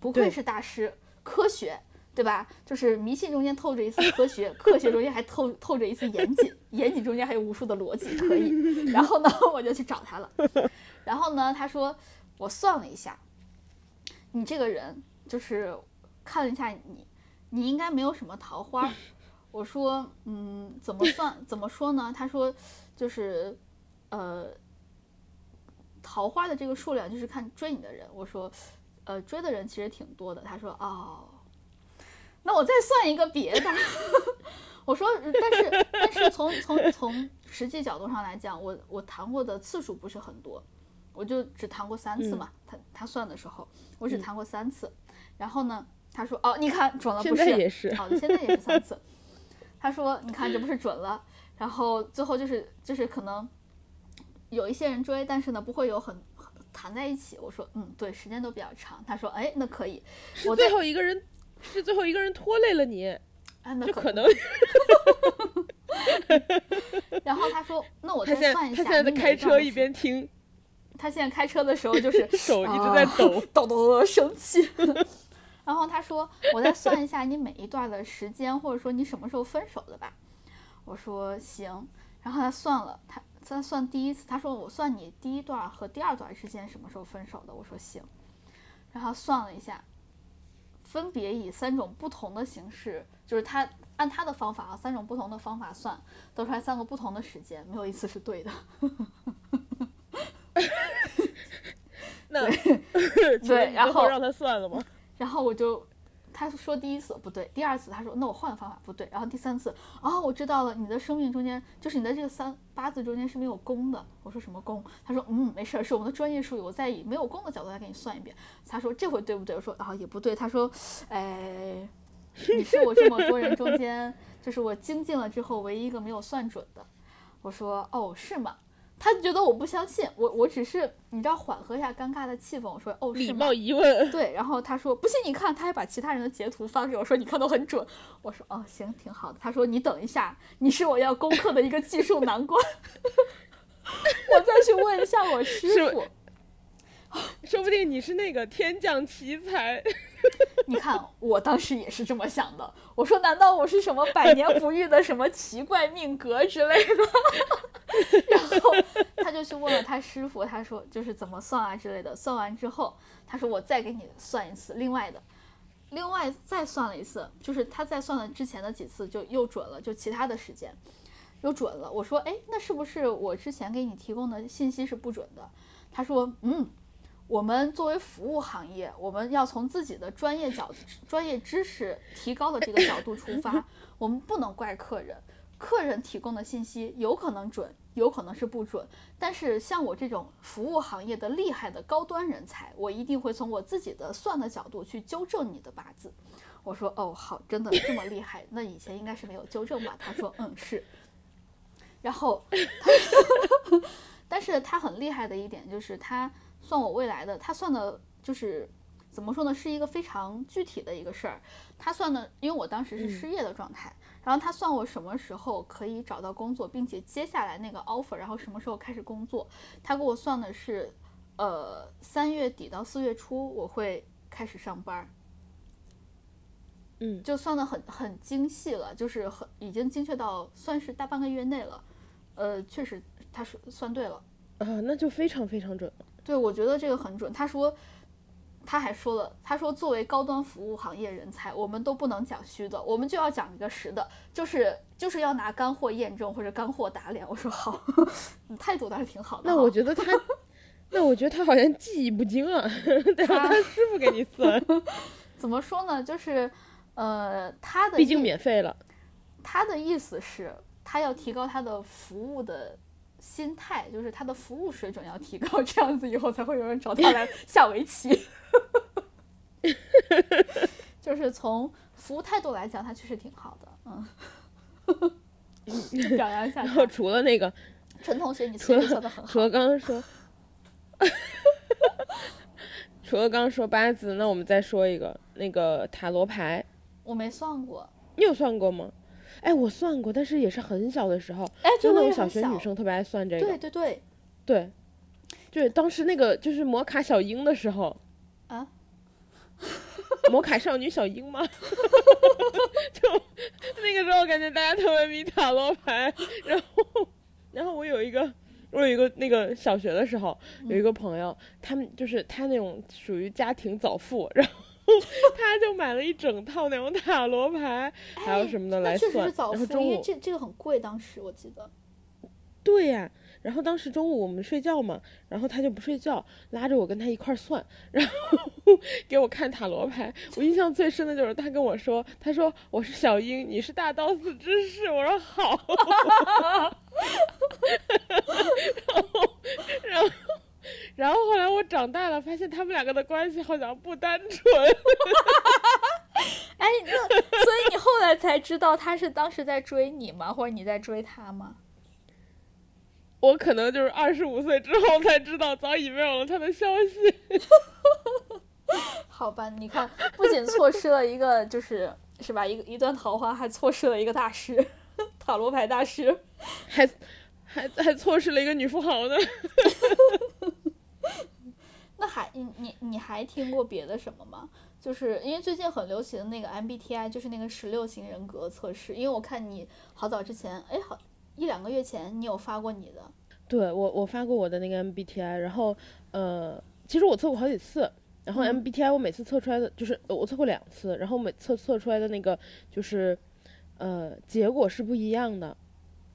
不愧是大师。科学，对吧？就是迷信中间透着一丝科学，科学中间还透着一丝严谨，严谨中间还有无数的逻辑，可以。然后呢，我就去找他了。然后呢，他说我算了一下，你这个人就是看了一下你应该没有什么桃花。我说怎么算？怎么说呢？他说就是桃花的这个数量就是看追你的人。我说。追的人其实挺多的。他说哦，那我再算一个别的。我说但是从实际角度上来讲，我谈过的次数不是很多，我就只谈过3次嘛。他算的时候我只谈过3次。然后呢，他说哦，你看准了不是？现在也是。好，现在也是3次。他说你看这不是准了。然后最后就是可能有一些人追，但是呢不会有很谈在一起。我说对，时间都比较长。他说哎，那可以，是最后一个人拖累了你啊，那可能。然后他说那我再算一下。他现在开车一边听，他现在开车的时候就是手一直在抖抖抖，生气。然后他说我再算一下你每一段的时间，或者说你什么时候分手的吧。我说行。然后他算了，他算第一次，他说我算你第一段和第二段之间什么时候分手的。我说行。然后算了一下，分别以3种不同的形式，就是他按他的方法啊，3种不同的方法算，得出来3个不同的时间，没有一次是对的。那对，然后让他算了吗？然后我就。他说第1次不对，第2次他说那我换个方法不对，然后第3次哦，我知道了，你的生命中间就是你的这个八字中间是没有宫的。我说什么宫？他说没事，是我们的专业术语，我再以没有宫的角度来给你算一遍。他说这回对不对？我说啊、也不对。他说哎，你是我这么多人中间就是我精进了之后唯一一个没有算准的。我说哦是吗？他觉得我不相信，我只是你知道缓和一下尴尬的气氛。我说哦，礼貌疑问。对，然后他说不信你看，他还把其他人的截图发给我，说你看都很准。我说哦行，挺好的。他说你等一下，你是我要攻克的一个技术难关。我再去问一下我师傅，说不定你是那个天降奇才。你看我当时也是这么想的，我说难道我是什么百年不遇的什么奇怪命格之类的？然后他就去问了他师傅，他说就是怎么算啊之类的，算完之后他说我再给你算一次另外再算了一次，就是他再算了之前的几次就又准了，就其他的时间又准了。我说哎，那是不是我之前给你提供的信息是不准的？他说我们作为服务行业，我们要从自己的专业知识提高的这个角度出发，我们不能怪客人，客人提供的信息有可能准有可能是不准，但是像我这种服务行业的厉害的高端人才，我一定会从我自己的算的角度去纠正你的八字。我说哦好，真的这么厉害，那以前应该是没有纠正吧？他说是。然后他但是他很厉害的一点就是他算我未来的，他算的就是怎么说呢，是一个非常具体的一个事儿。他算的，因为我当时是失业的状态，然后他算我什么时候可以找到工作，并且接下来那个 offer 然后什么时候开始工作。他给我算的是3月底到4月初我会开始上班，就算的很精细了，就是已经精确到算是大半个月内了。确实他说算对了啊，那就非常非常准了。对，我觉得这个很准。他还说了，他说作为高端服务行业人才，我们都不能讲虚的，我们就要讲一个实的，就是要拿干货验证或者干货打脸。我说好，你态度倒是挺好的。那我觉得他好像技艺不精啊，得让他师傅给你算。怎么说呢？就是他的毕竟免费了。他的意思是，他要提高他的服务的心态，就是他的服务水准要提高，这样子以后才会有人找他来下围棋。就是从服务态度来讲，他确实挺好的，表扬一下。然后除了那个陈同学，你除了说的很好，除了刚刚说八字，那我们再说一个那个塔罗牌。我没算过，你有算过吗？哎，我算过，但是也是很小的时候。哎，真的，我小学女生特别爱算这个。对，当时那个就是摩卡小樱的时候啊，摩卡少女小樱吗？就那个时候，感觉大家特别迷塔罗牌。然后我有一个那个小学的时候有一个朋友，他们就是他那种属于家庭早富，然后。他就买了一整套那种塔罗牌，还有什么的来算。确实是早付，因为这个很贵，当时我记得。对呀，然后当时中午我们睡觉嘛，然后他就不睡觉，拉着我跟他一块算，然后给我看塔罗牌。我印象最深的就是他跟我说，他说我是小樱，你是大道四知识。我说好。然后后来我长大了，发现他们两个的关系好像不单纯。哎，那所以你后来才知道他是当时在追你吗？或者你在追他吗？我可能就是25岁之后才知道，早已没有了他的消息。好吧，你看，不仅错失了一个，就是是吧，一段桃花，还错失了一个大师，塔罗牌大师，还错失了一个女富豪呢。那你还听过别的什么吗？就是因为最近很流行的那个 MBTI， 就是那个16型人格测试。因为我看你好早之前，好1-2个月前你有发过你的。对，我发过我的那个 MBTI， 然后其实我测过好几次，然后 MBTI 我每次测出来的就是我测过2次，然后每次测出来的那个就是结果是不一样的。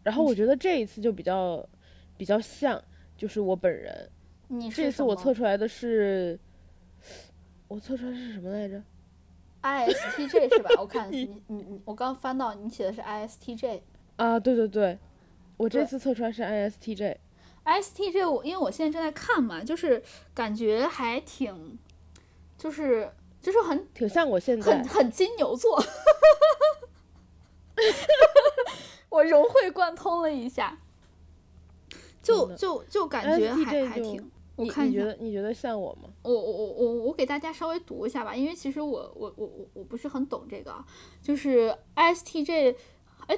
然后我觉得这一次就比较像，就是我本人。你是这次我测出来的是什么来着 ？ISTJ 是吧？我看你我刚翻到你写的是 ISTJ 啊，对，我这次测出来是 ISTJ。ISTJ 因为我现在正在看嘛，就是感觉还挺，就是很挺像我现在很金牛座。我融会贯通了一下，就感觉还挺。我看你觉得像我吗？我给大家稍微读一下吧，因为其实我不是很懂这个，就是 ISTJ，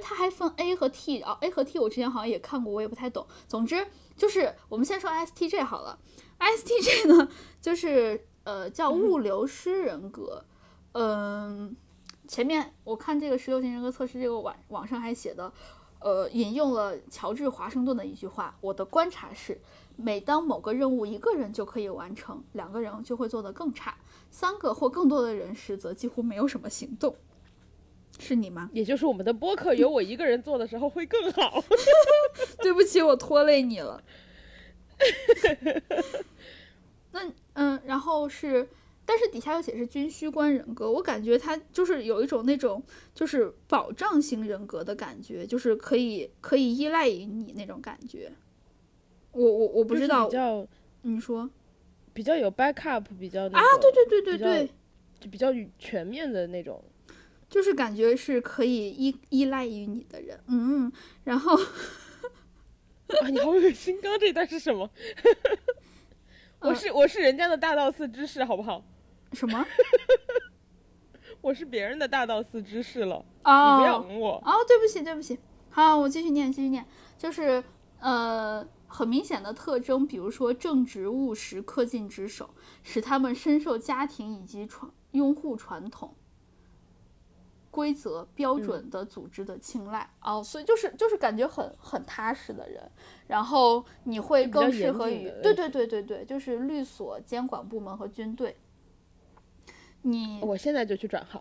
它还分 A 和 T 啊，A 和 T 我之前好像也看过，我也不太懂。总之就是我们先说 ISTJ 好了。ISTJ 呢，就是叫物流师人格。前面我看这个16型人格测试这个网上还写的，引用了乔治华盛顿的一句话，我的观察是，每当某个任务一个人就可以完成，两个人就会做得更差，三个或更多的人时则几乎没有什么行动。是你吗？也就是我们的播客由我一个人做的时候会更好。对不起，我拖累你了。那然后是，但是底下又写是军需观人格，我感觉它就是有一种那种就是保障型人格的感觉，就是可以依赖于你那种感觉。我不知道，就是、比较你说比较有 backup， 比较那种啊，对，就比较全面的那种。就是感觉是可以依赖于你的人，然后啊，你好恶心！刚这一段是什么？我是人家的大道四知识，好不好？什么？我是别人的大道四知识了，你不要哄我。哦，对不起，好，我继续念，就是很明显的特征，比如说正直、务实、恪尽职守，使他们深受家庭以及拥护传统规则标准的组织的青睐所以就是感觉很踏实的人，然后你会更适合于对，就是律所、监管部门和军队。我现在就去转行。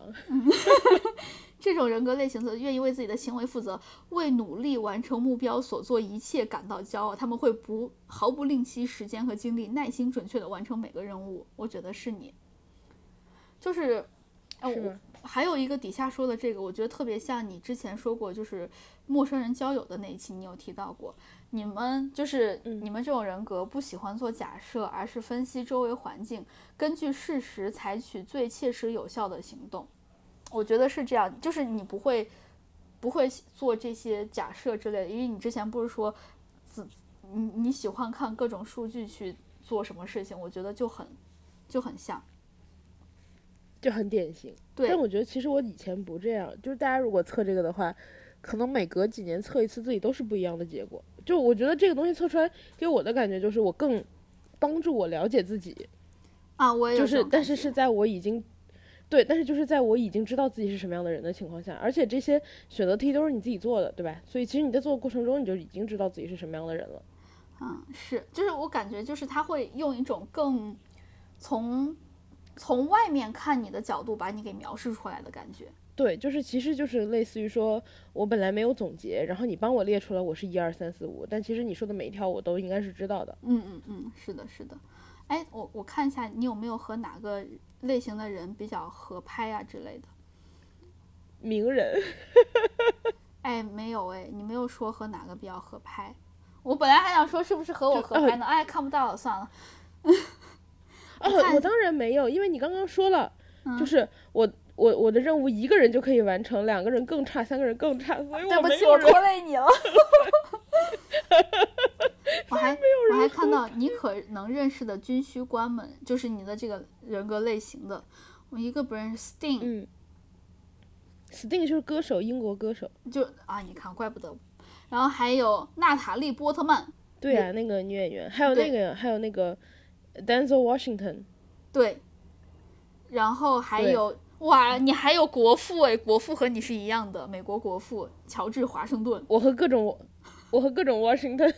这种人格类型则愿意为自己的行为负责，为努力完成目标所做一切感到骄傲，他们会毫不吝惜时间和精力，耐心准确地完成每个任务。我觉得是你，就是还有一个底下说的这个，我觉得特别像你之前说过，就是陌生人交友的那一期，你有提到过，你们这种人格不喜欢做假设，而是分析周围环境，根据事实采取最切实有效的行动。我觉得是这样，就是你不会做这些假设之类的，因为你之前不是说你喜欢看各种数据去做什么事情，我觉得就很像。就很典型，对。但我觉得其实我以前不这样，就是大家如果测这个的话，可能每隔几年测一次自己都是不一样的结果。就我觉得这个东西测出来给我的感觉就是我更帮助我了解自己啊，我也就是，但是是在我已经对，但是就是在我已经知道自己是什么样的人的情况下，而且这些选择题都是你自己做的，对吧？所以其实你在做的过程中你就已经知道自己是什么样的人了。是，就是我感觉就是他会用一种更从外面看你的角度把你给描述出来的感觉。对，就是其实就是类似于说我本来没有总结，然后你帮我列出来我是1、2、3、4、5，但其实你说的每一条我都应该是知道的。是的。哎，我看一下你有没有和哪个类型的人比较合拍啊之类的。名人。哎，没有，哎，你没有说和哪个比较合拍。我本来还想说是不是和我合拍呢，哎，看不到了，算了。我当然没有，因为你刚刚说了，就是我的任务一个人就可以完成，两个人更差，三个人更差，所以我没有人。对不起，我拖累你了。我还看到你可能认识的军需官们，就是你的这个人格类型的，我一个不认识。Sting 就是歌手，英国歌手。就啊，你看，怪不得。然后还有娜塔莉·波特曼。对啊，那个女演员，还有那个。Denzel Washington， 对，然后还有哇，你还有国父，哎，国父和你是一样的，美国国父乔治华盛顿。我和各种 Washington，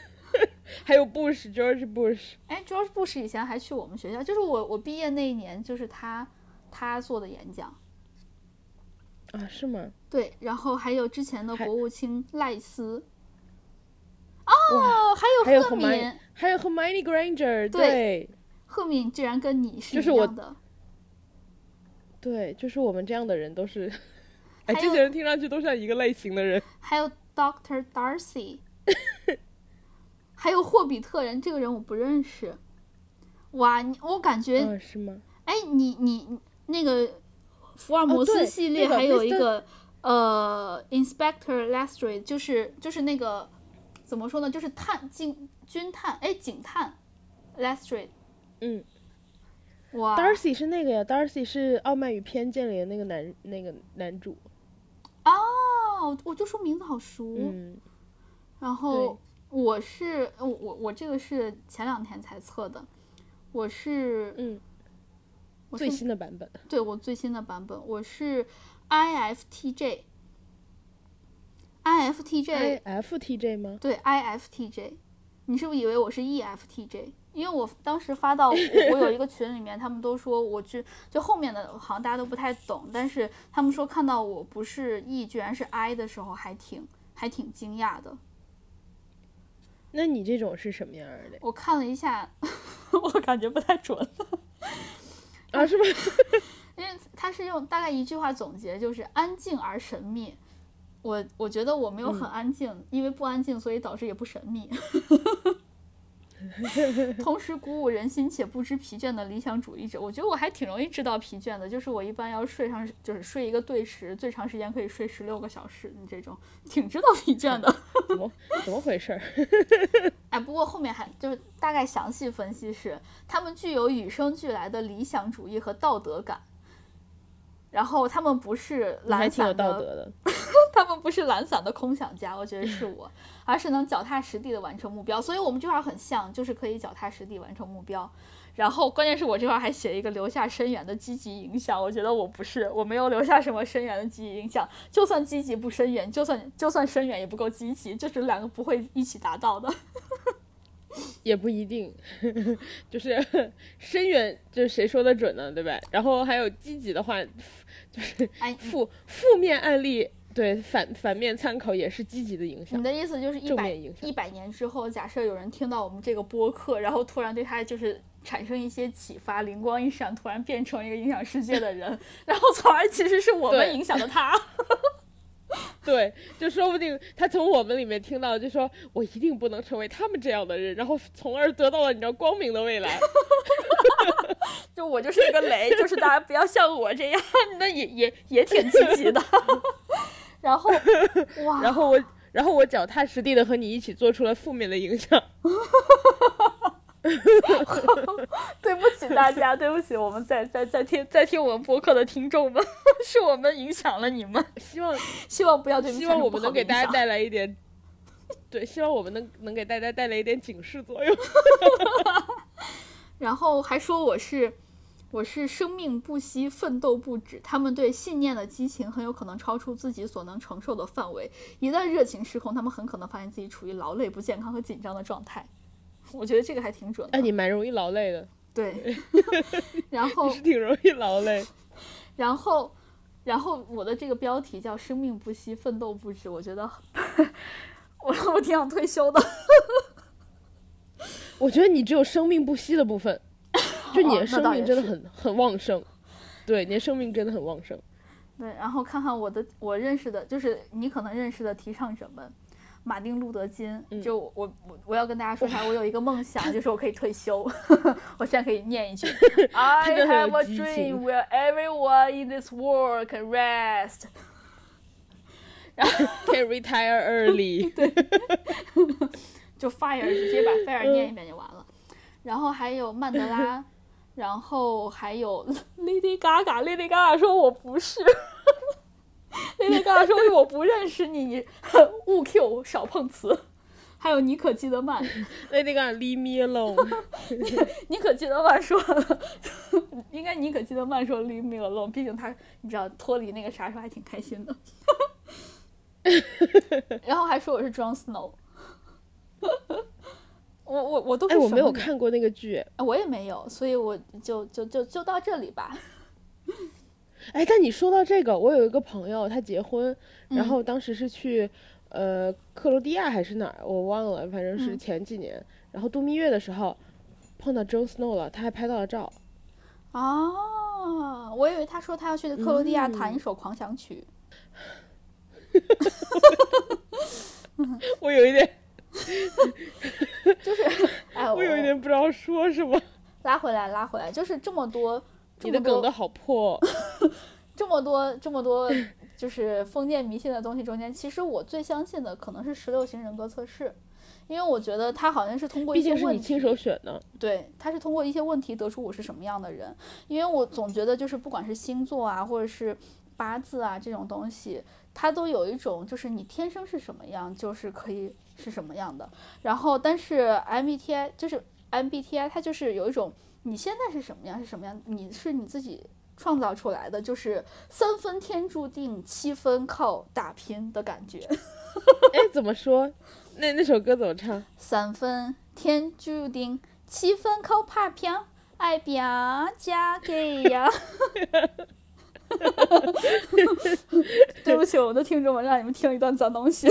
还有 Bush George Bush。哎 ，George Bush 以前还去我们学校，就是我毕业那一年，就是他做的演讲。啊，是吗？对，然后还有之前的国务卿赖斯。哦，还有赫敏，还有 Hermione Granger， 对。赫敏居然跟你是一样的，对，就是我们这样的人都是，哎，这些人听上去都像一个类型的人。还有 Dr. Darcy， 还有霍比特人，这个人我不认识。哇，我感觉，是吗？哎，你那个福尔摩斯系列还有一个Inspector Lestrade， 就是那个怎么说呢，就是警探 Lestrade。哇， Darcy 是那个呀， Darcy 是傲慢与偏见里的那个男主。我就说名字好熟。然后我这个是前2天才测的，我是最新的版本。对，我最新的版本，我是 IFTJ。IFTJ 吗？对 ，IFTJ。你是不是以为我是 EFTJ？ 因为我当时发到我有一个群里面，他们都说我就后面的好像大家都不太懂，但是他们说看到我不是 E 居然是 I 的时候还挺惊讶的。那你这种是什么样的？我看了一下，我感觉不太准啊，是吧？因为他是用大概一句话总结，就是安静而神秘。我觉得我没有很安静，因为不安静，所以导致也不神秘。同时鼓舞人心且不知疲倦的理想主义者，我觉得我还挺容易知道疲倦的，就是我一般要睡一个对时，最长时间可以睡16个小时，你这种挺知道疲倦的。怎么回事？哎，不过后面还就是大概详细分析是，他们具有与生俱来的理想主义和道德感。然后他们不是懒散的，他们不是懒散的空想家，我觉得是我，而是能脚踏实地的完成目标。所以我们这块很像，就是可以脚踏实地完成目标。然后关键是我这块还写一个留下深远的积极影响，我觉得我没有留下什么深远的积极影响，就算积极不深远，就算深远也不够积极，这是两个不会一起达到的。也不一定，就是深远，就是谁说的准呢，对吧？然后还有积极的话，就是负面案例，对反面参考也是积极的影响。你的意思就是100年之后，假设有人听到我们这个播客，然后突然对他就是产生一些启发，灵光一闪，突然变成一个影响世界的人，然后从而其实是我们影响了他。对，就说不定他从我们里面听到，就说我一定不能成为他们这样的人，然后从而得到了你知道光明的未来。就我就是一个雷，就是大家不要像我这样，那也挺积极的。然后哇，然后我脚踏实地的和你一起做出了负面的影响。对不起大家，对不起我们在听我们播客的听众们，是我们影响了你们，希望不要对你们，希望我们能给大家带来一点，对，希望我们能给大家带来一点警示作用。然后还说我是生命不息，奋斗不止。他们对信念的激情很有可能超出自己所能承受的范围，一旦热情失控，他们很可能发现自己处于劳累、不健康和紧张的状态。我觉得这个还挺准的。哎，你蛮容易劳累的。对，然后你是挺容易劳累。然后我的这个标题叫"生命不息，奋斗不止"，我觉得我挺想退休的。我觉得你只有生命不息的部分，就你的生命真的很旺盛。对，你的生命真的很旺盛。对，然后看看我认识的，就是你可能认识的提倡者们。马丁路德金，就我要跟大家说啥，我有一个梦想，就是我可以退休。我现在可以念一句I have a dream where everyone in this world can rest can retire early 对，就 fire 直接把 fire 念一遍就完了。然后还有曼德拉，然后还有 Lady Gaga， Lady Gaga 说我不是Lady Gaga 说我不认识你，你勿 Q 少碰瓷。还有妮可基德曼 Lady Gaga leave me alone 妮可基德曼说 leave me alone， 毕竟他你知道脱离那个啥时候还挺开心的。然后还说我是 Jon Snow。 我都是什么，哎，我没有看过那个剧，我也没有，所以我就到这里吧。哎，但你说到这个，我有一个朋友，他结婚，然后当时是去，克罗地亚还是哪儿，我忘了，反正是前几年，然后度蜜月的时候碰到 Jon Snow 了，他还拍到了照。哦，我以为他说他要去克罗地亚弹一首狂想曲。我有一点，就是，哎，我有一点不知道说什么。拉回来，就是这么多。你的梗的好破，哦，这么多就是封建迷信的东西中间，其实我最相信的可能是16型人格测试，因为我觉得他好像是通过一些问题，毕竟是你亲手选的，对，他是通过一些问题得出我是什么样的人，因为我总觉得就是不管是星座啊，或者是八字啊这种东西，它都有一种就是你天生是什么样，就是可以是什么样的。然后但是 MBTI 它就是有一种你现在是什么样是什么样，你是你自己创造出来的，就是3分天注定，7分靠打拼的感觉。哎，怎么说？那首歌怎么唱？3分天注定，7分靠打拼，爱拼才会赢。对不起，我们的听众们，让你们听一段脏东西。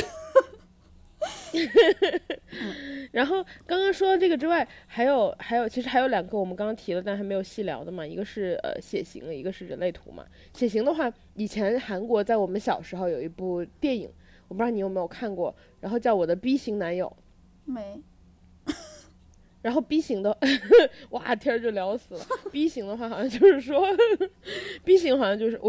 然后刚刚说这个之外，还有其实还有两个我们刚刚提了但还没有细聊的嘛，一个是血型，一个是人类图嘛。血型的话，以前韩国在我们小时候有一部电影，我不知道你有没有看过，然后叫《我的 B 型男友》。没。然后 B 型的哇天就聊死了。B 型的话好像就是说B 型好像就是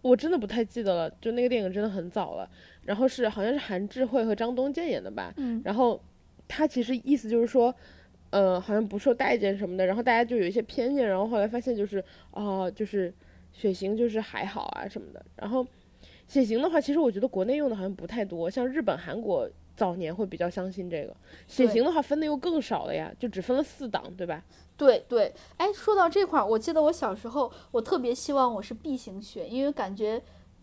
我真的不太记得了，就那个电影真的很早了，然后是好像是韩智慧和张东健演的吧。然后他其实意思就是说好像不受待见什么的，然后大家就有一些偏见，然后后来发现就是就是血型就是还好啊什么的。然后血型的话其实我觉得国内用的好像不太多，像日本韩国早年会比较相信这个。血型的话分的又更少了呀，就只分了4档，对吧？对对。哎，说到这块，我记得我小时候我特别希望我是 B 型血，因为感觉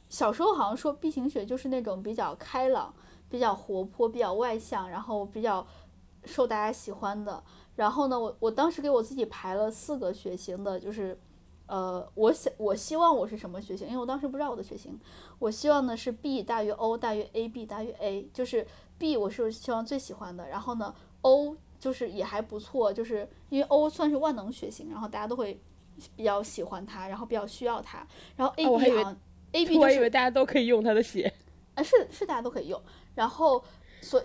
小时候好像说 B 型血就是那种比较开朗，比较活泼，比较外向，然后比较受大家喜欢的。然后呢，我当时给我自己排了4个血型的，就是我希望我是什么血型，因为我当时不知道我的血型。我希望的是 B 大于 O 大于 AB 大于 A， 就是 B 我是希望最喜欢的，然后呢 O 就是也还不错，就是因为 O 算是万能血型，然后大家都会比较喜欢它，然后比较需要它。然后 AB 好像、AB 就是我以为大家都可以用它的血，是大家都可以用，然后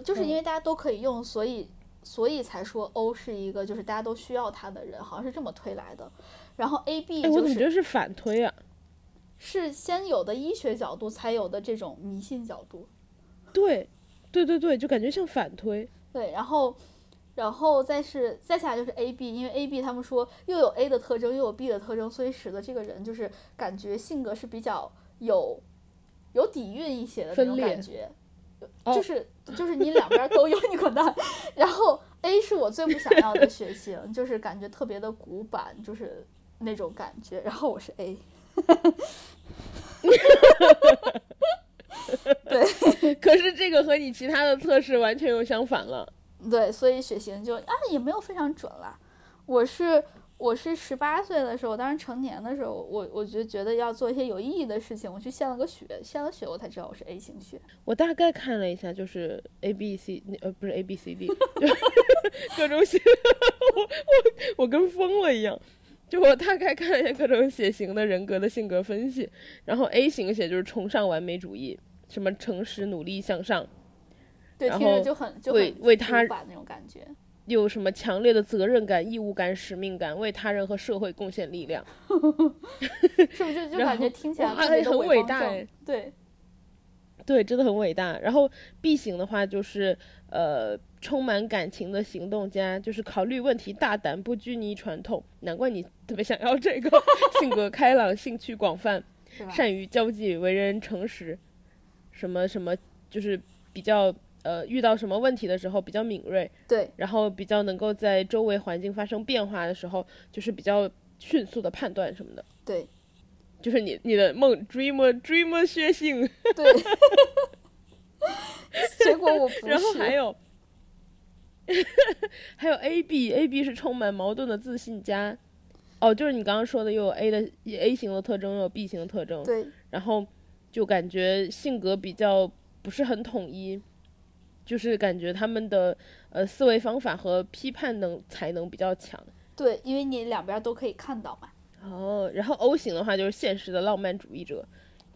就是因为大家都可以用，所以才说 O 是一个就是大家都需要它的人，好像是这么推来的。然后 AB 就是我怎么觉得是反推啊？是先有的医学角度，才有的这种迷信角度。对。对对对，就感觉像反推。对，然后再下来就是 AB， 因为 AB 他们说又有 A 的特征又有 B 的特征，所以使得这个人就是感觉性格是比较有底蕴一些的那种感觉，就是你两边都有，你滚蛋。然后 A 是我最不想要的血型，就是感觉特别的古板，就是那种感觉。然后我是 A。对，可是这个和你其他的测试完全又相反了。对，所以血型就也没有非常准啦。我是18岁的时候，当然成年的时候，我就觉得要做一些有意义的事情，我去献了个血，我才知道我是 A 型血。我大概看了一下，就是 A B C 不是 A B C D， 各种血，我跟疯了一样。就我大概看了一下各种血型的人格的性格分析，然后 A 型血就是崇尚完美主义，什么诚实努力向上，对，听着就很为他那种感觉，有什么强烈的责任感、义务感、使命感，为他人和社会贡献力量。是不是就感觉听起来特别的很伟大？对，对，真的很伟大。然后 B 型的话就是充满感情的行动家，就是考虑问题大胆，不拘泥传统。难怪你特别想要这个。性格开朗，兴趣广泛，善于交际，为人诚实，什么什么就是比较遇到什么问题的时候比较敏锐，对，然后比较能够在周围环境发生变化的时候，就是比较迅速的判断什么的，对，就是你的梦 dreamer 血型，对。结果我不是。然后还有 AB 是充满矛盾的自信家，就是你刚刚说的，又有 A 型的特征，又有 B 型的特征，对，然后就感觉性格比较不是很统一，就是感觉他们的思维方法和批判才能比较强，对，因为你两边都可以看到嘛。然后 O 型的话就是现实的浪漫主义者，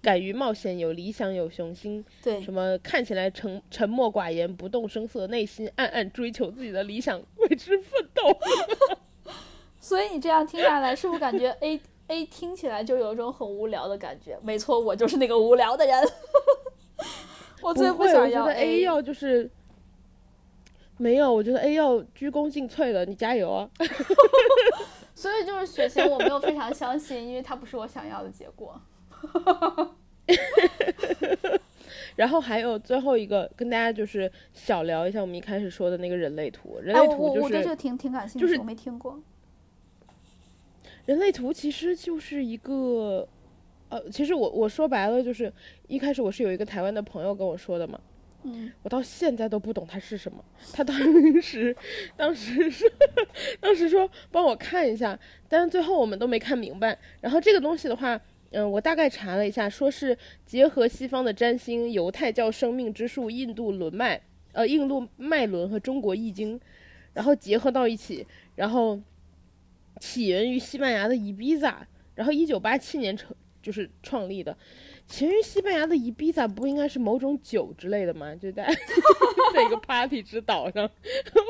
敢于冒险，有理想，有雄心，对，什么看起来沉默寡言，不动声色，内心暗暗追求自己的理想，为之奋斗。所以你这样听下来，是不是感觉 A 听起来就有一种很无聊的感觉？没错，我就是那个无聊的人。我最不想要 A 要就是没有，我觉得 A 要鞠躬尽瘁的，你加油啊！所以就是血型我没有非常相信，因为它不是我想要的结果。然后还有最后一个跟大家就是小聊一下我们一开始说的那个人类图，人类图就是我对这个挺感兴趣，就是我没听过。人类图其实就是一个，其实我说白了就是一开始我是有一个台湾的朋友跟我说的嘛，我到现在都不懂它是什么。他当时说帮我看一下，但是最后我们都没看明白。然后这个东西的话，我大概查了一下，说是结合西方的占星、犹太教生命之树、印度脉轮和中国易经，然后结合到一起，然后起源于西班牙的伊比萨，然后1987年就是创立的。其实西班牙的伊比萨不应该是某种酒之类的吗？就在一个 party 之岛上，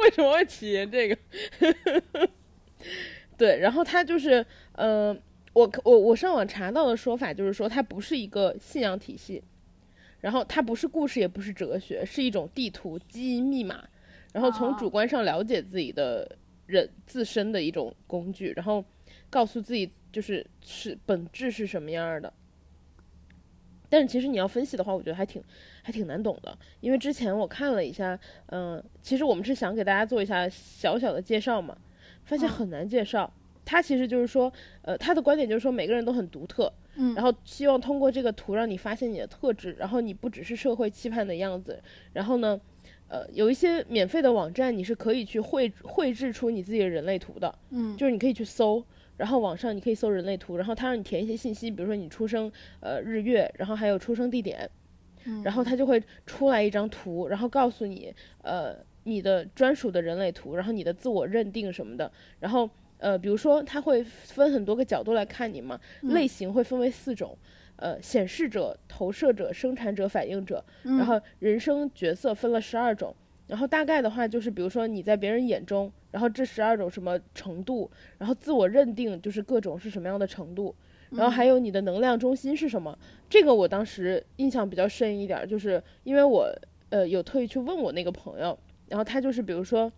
为什么会起源这个？对，然后它就是，我上网查到的说法就是说，它不是一个信仰体系，然后它不是故事，也不是哲学，是一种地图、基因密码，然后从主观上了解自己的自身的一种工具，然后告诉自己就是本质是什么样的。但是其实你要分析的话，我觉得还挺难懂的，因为之前我看了一下，其实我们是想给大家做一下小小的介绍嘛，发现很难介绍。他其实就是说，他的观点就是说每个人都很独特，然后希望通过这个图让你发现你的特质，然后你不只是社会期盼的样子。然后呢，有一些免费的网站你是可以去绘制出你自己的人类图的，就是你可以去搜。然后网上你可以搜人类图，然后他让你填一些信息，比如说你出生日月，然后还有出生地点，然后他就会出来一张图，然后告诉你你的专属的人类图，然后你的自我认定什么的。然后比如说他会分很多个角度来看你嘛，类型会分为4种，显示者、投射者、生产者、反应者，然后人生角色分了12种。然后大概的话就是比如说你在别人眼中，然后这12种什么程度，然后自我认定就是各种是什么样的程度，然后还有你的能量中心是什么。这个我当时印象比较深一点，就是因为我有特意去问我那个朋友，然后他就是比如说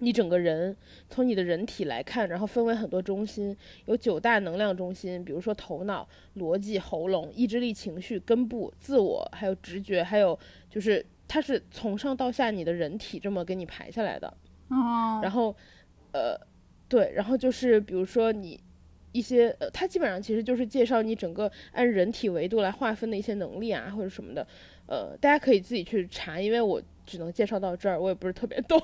你整个人从你的人体来看，然后分为很多中心，有9大能量中心，比如说头脑、逻辑、喉咙、意志力、情绪、根部、自我，还有直觉，还有就是它是从上到下你的人体这么给你排下来的。然后对，然后就是比如说你一些它基本上其实就是介绍你整个按人体维度来划分的一些能力啊或者什么的，大家可以自己去查，因为我只能介绍到这儿，我也不是特别懂。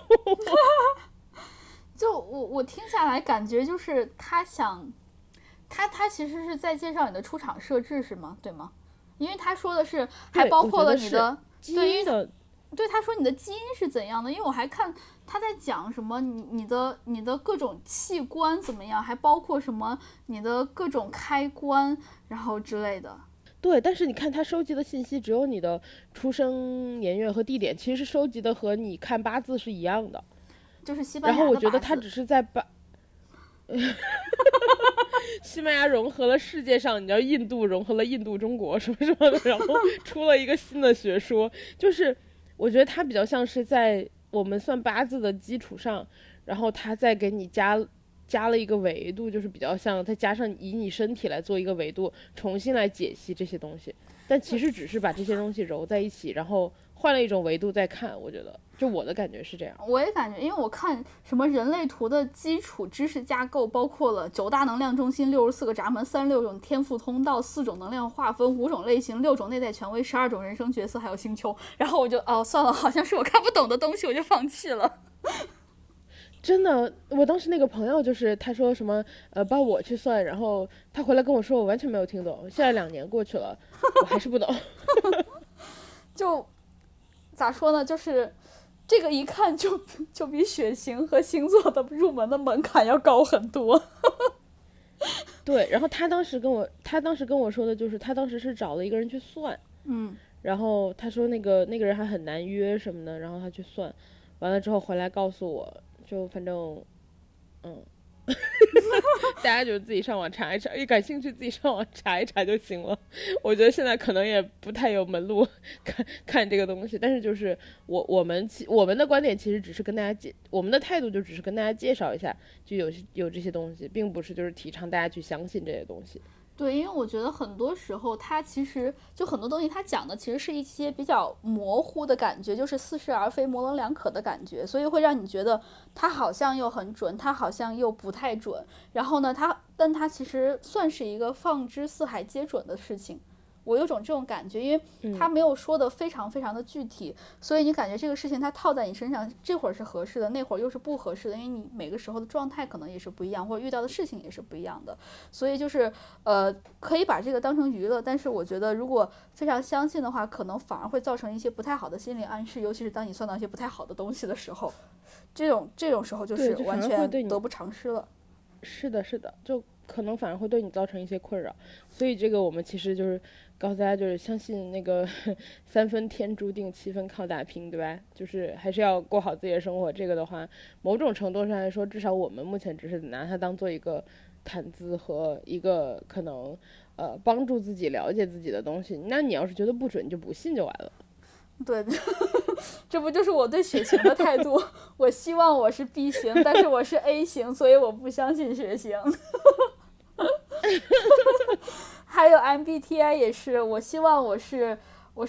就我听下来感觉就是他其实是在介绍你的出场设置是吗？对吗？因为他说的是还包括了你的基因的，对，他说你的基因是怎样的。因为我还看他在讲什么你的各种器官怎么样，还包括什么你的各种开关然后之类的。对，但是你看他收集的信息只有你的出生年月和地点，其实收集的和你看八字是一样的，就是西班牙的八字。然后我觉得他只是在西班牙融合了世界上，你知道印度融合了印度中国什么什么的，然后出了一个新的学说。就是我觉得它比较像是在我们算八字的基础上，然后它再给你加了一个维度，就是比较像它加上以你身体来做一个维度，重新来解析这些东西。但其实只是把这些东西揉在一起，然后换了一种维度再看。我觉得就我的感觉是这样。我也感觉，因为我看什么人类图的基础知识架构包括了9大能量中心、64个闸门、36种天赋通道、4种能量划分、5种类型、6种内在权威、12种人生角色，还有星球。然后我就算了，好像是我看不懂的东西，我就放弃了。真的，我当时那个朋友就是他说什么帮我去算，然后他回来跟我说我完全没有听懂，现在2年过去了我还是不懂。就咋说呢，就是这个一看就比血型和星座的入门的门槛要高很多。对，然后他当时跟我说的就是他当时是找了一个人去算，然后他说那个人还很难约什么的，然后他去算完了之后回来告诉我，就反正大家就自己上网查一查，一感兴趣自己上网查一查就行了。我觉得现在可能也不太有门路看这个东西，但是就是我们的观点其实只是跟大家我们的态度就只是跟大家介绍一下，就有这些东西，并不是就是提倡大家去相信这些东西。对，因为我觉得很多时候它其实就很多东西它讲的其实是一些比较模糊的感觉，就是似是而非、模棱两可的感觉，所以会让你觉得它好像又很准，它好像又不太准。然后呢，它但它其实算是一个放之四海皆准的事情。我有种这种感觉，因为他没有说的非常非常的具体，所以你感觉这个事情它套在你身上，这会儿是合适的，那会儿又是不合适的，因为你每个时候的状态可能也是不一样，或者遇到的事情也是不一样的。所以就是可以把这个当成娱乐，但是我觉得如果非常相信的话，可能反而会造成一些不太好的心理暗示，尤其是当你算到一些不太好的东西的时候，这种时候就是完全得不偿失了。是的是的，就可能反而会对你造成一些困扰。所以这个我们其实就是告诉大家，就是相信那个3分天注定，7分靠打拼，对吧？就是还是要过好自己的生活。这个的话，某种程度上来说，至少我们目前只是拿它当做一个谈资和一个可能帮助自己了解自己的东西。那你要是觉得不准，你就不信就完了。对，这不就是我对血型的态度。我希望我是 B 型，但是我是 A 型，所以我不相信血型。还有 MBTI 也是，我希望我是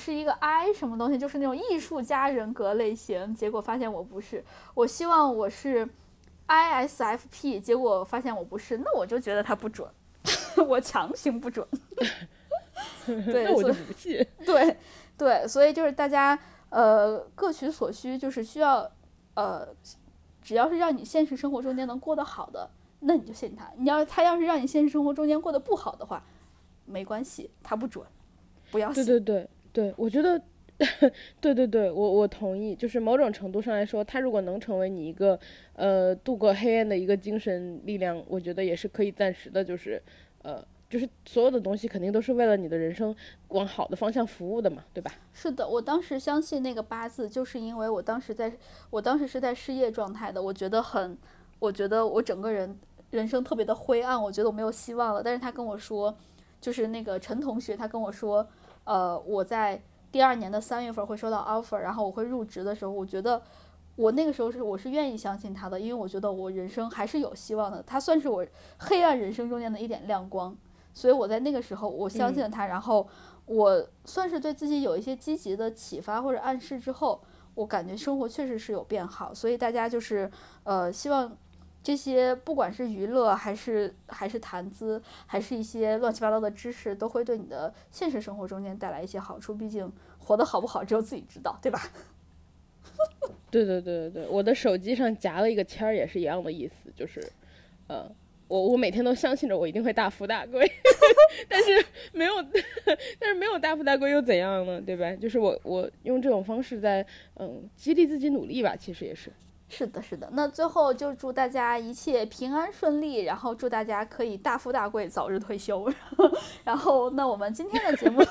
一个 I 什么东西，就是那种艺术家人格类型，结果发现我不是。我希望我是 ISFP， 结果发现我不是，那我就觉得它不准。我强行不准。对，那我就不信。对对，所以就是大家各取所需，就是需要只要是让你现实生活中间能过得好的，那你就信他。你要他要是让你现实生活中间过得不好的话，没关系，他不准，不要信。对对对对，我觉得，对对对，我同意。就是某种程度上来说，他如果能成为你一个度过黑暗的一个精神力量，我觉得也是可以暂时的，就是所有的东西肯定都是为了你的人生往好的方向服务的嘛，对吧？是的，我当时相信那个八字，就是因为我当时是在失业状态的，我觉得我整个人生特别的灰暗，我觉得我没有希望了。但是他跟我说，就是那个陈同学，他跟我说，我在2012年的3月份会收到 offer， 然后我会入职的时候，我觉得我那个时候我是愿意相信他的，因为我觉得我人生还是有希望的，他算是我黑暗人生中间的一点亮光。所以我在那个时候我相信了他，然后我算是对自己有一些积极的启发或者暗示之后，我感觉生活确实是有变好。所以大家就是希望这些不管是娱乐还是谈资，还是一些乱七八糟的知识，都会对你的现实生活中间带来一些好处，毕竟活得好不好只有自己知道，对吧？对对对对对，我的手机上夹了一个签儿，也是一样的意思，就是我每天都相信着我一定会大富大贵，但是没有大富大贵又怎样呢？对吧？就是我用这种方式在激励自己努力吧，其实也是。是的，是的。那最后就祝大家一切平安顺利，然后祝大家可以大富大贵，早日退休。然后，那我们今天的节目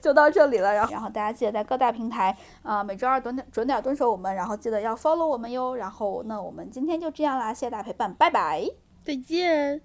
就到这里了。然后大家记得在各大平台每周二准点蹲守我们，然后记得要 follow 我们哟。然后，那我们今天就这样啦，谢谢大家陪伴，拜拜。再见。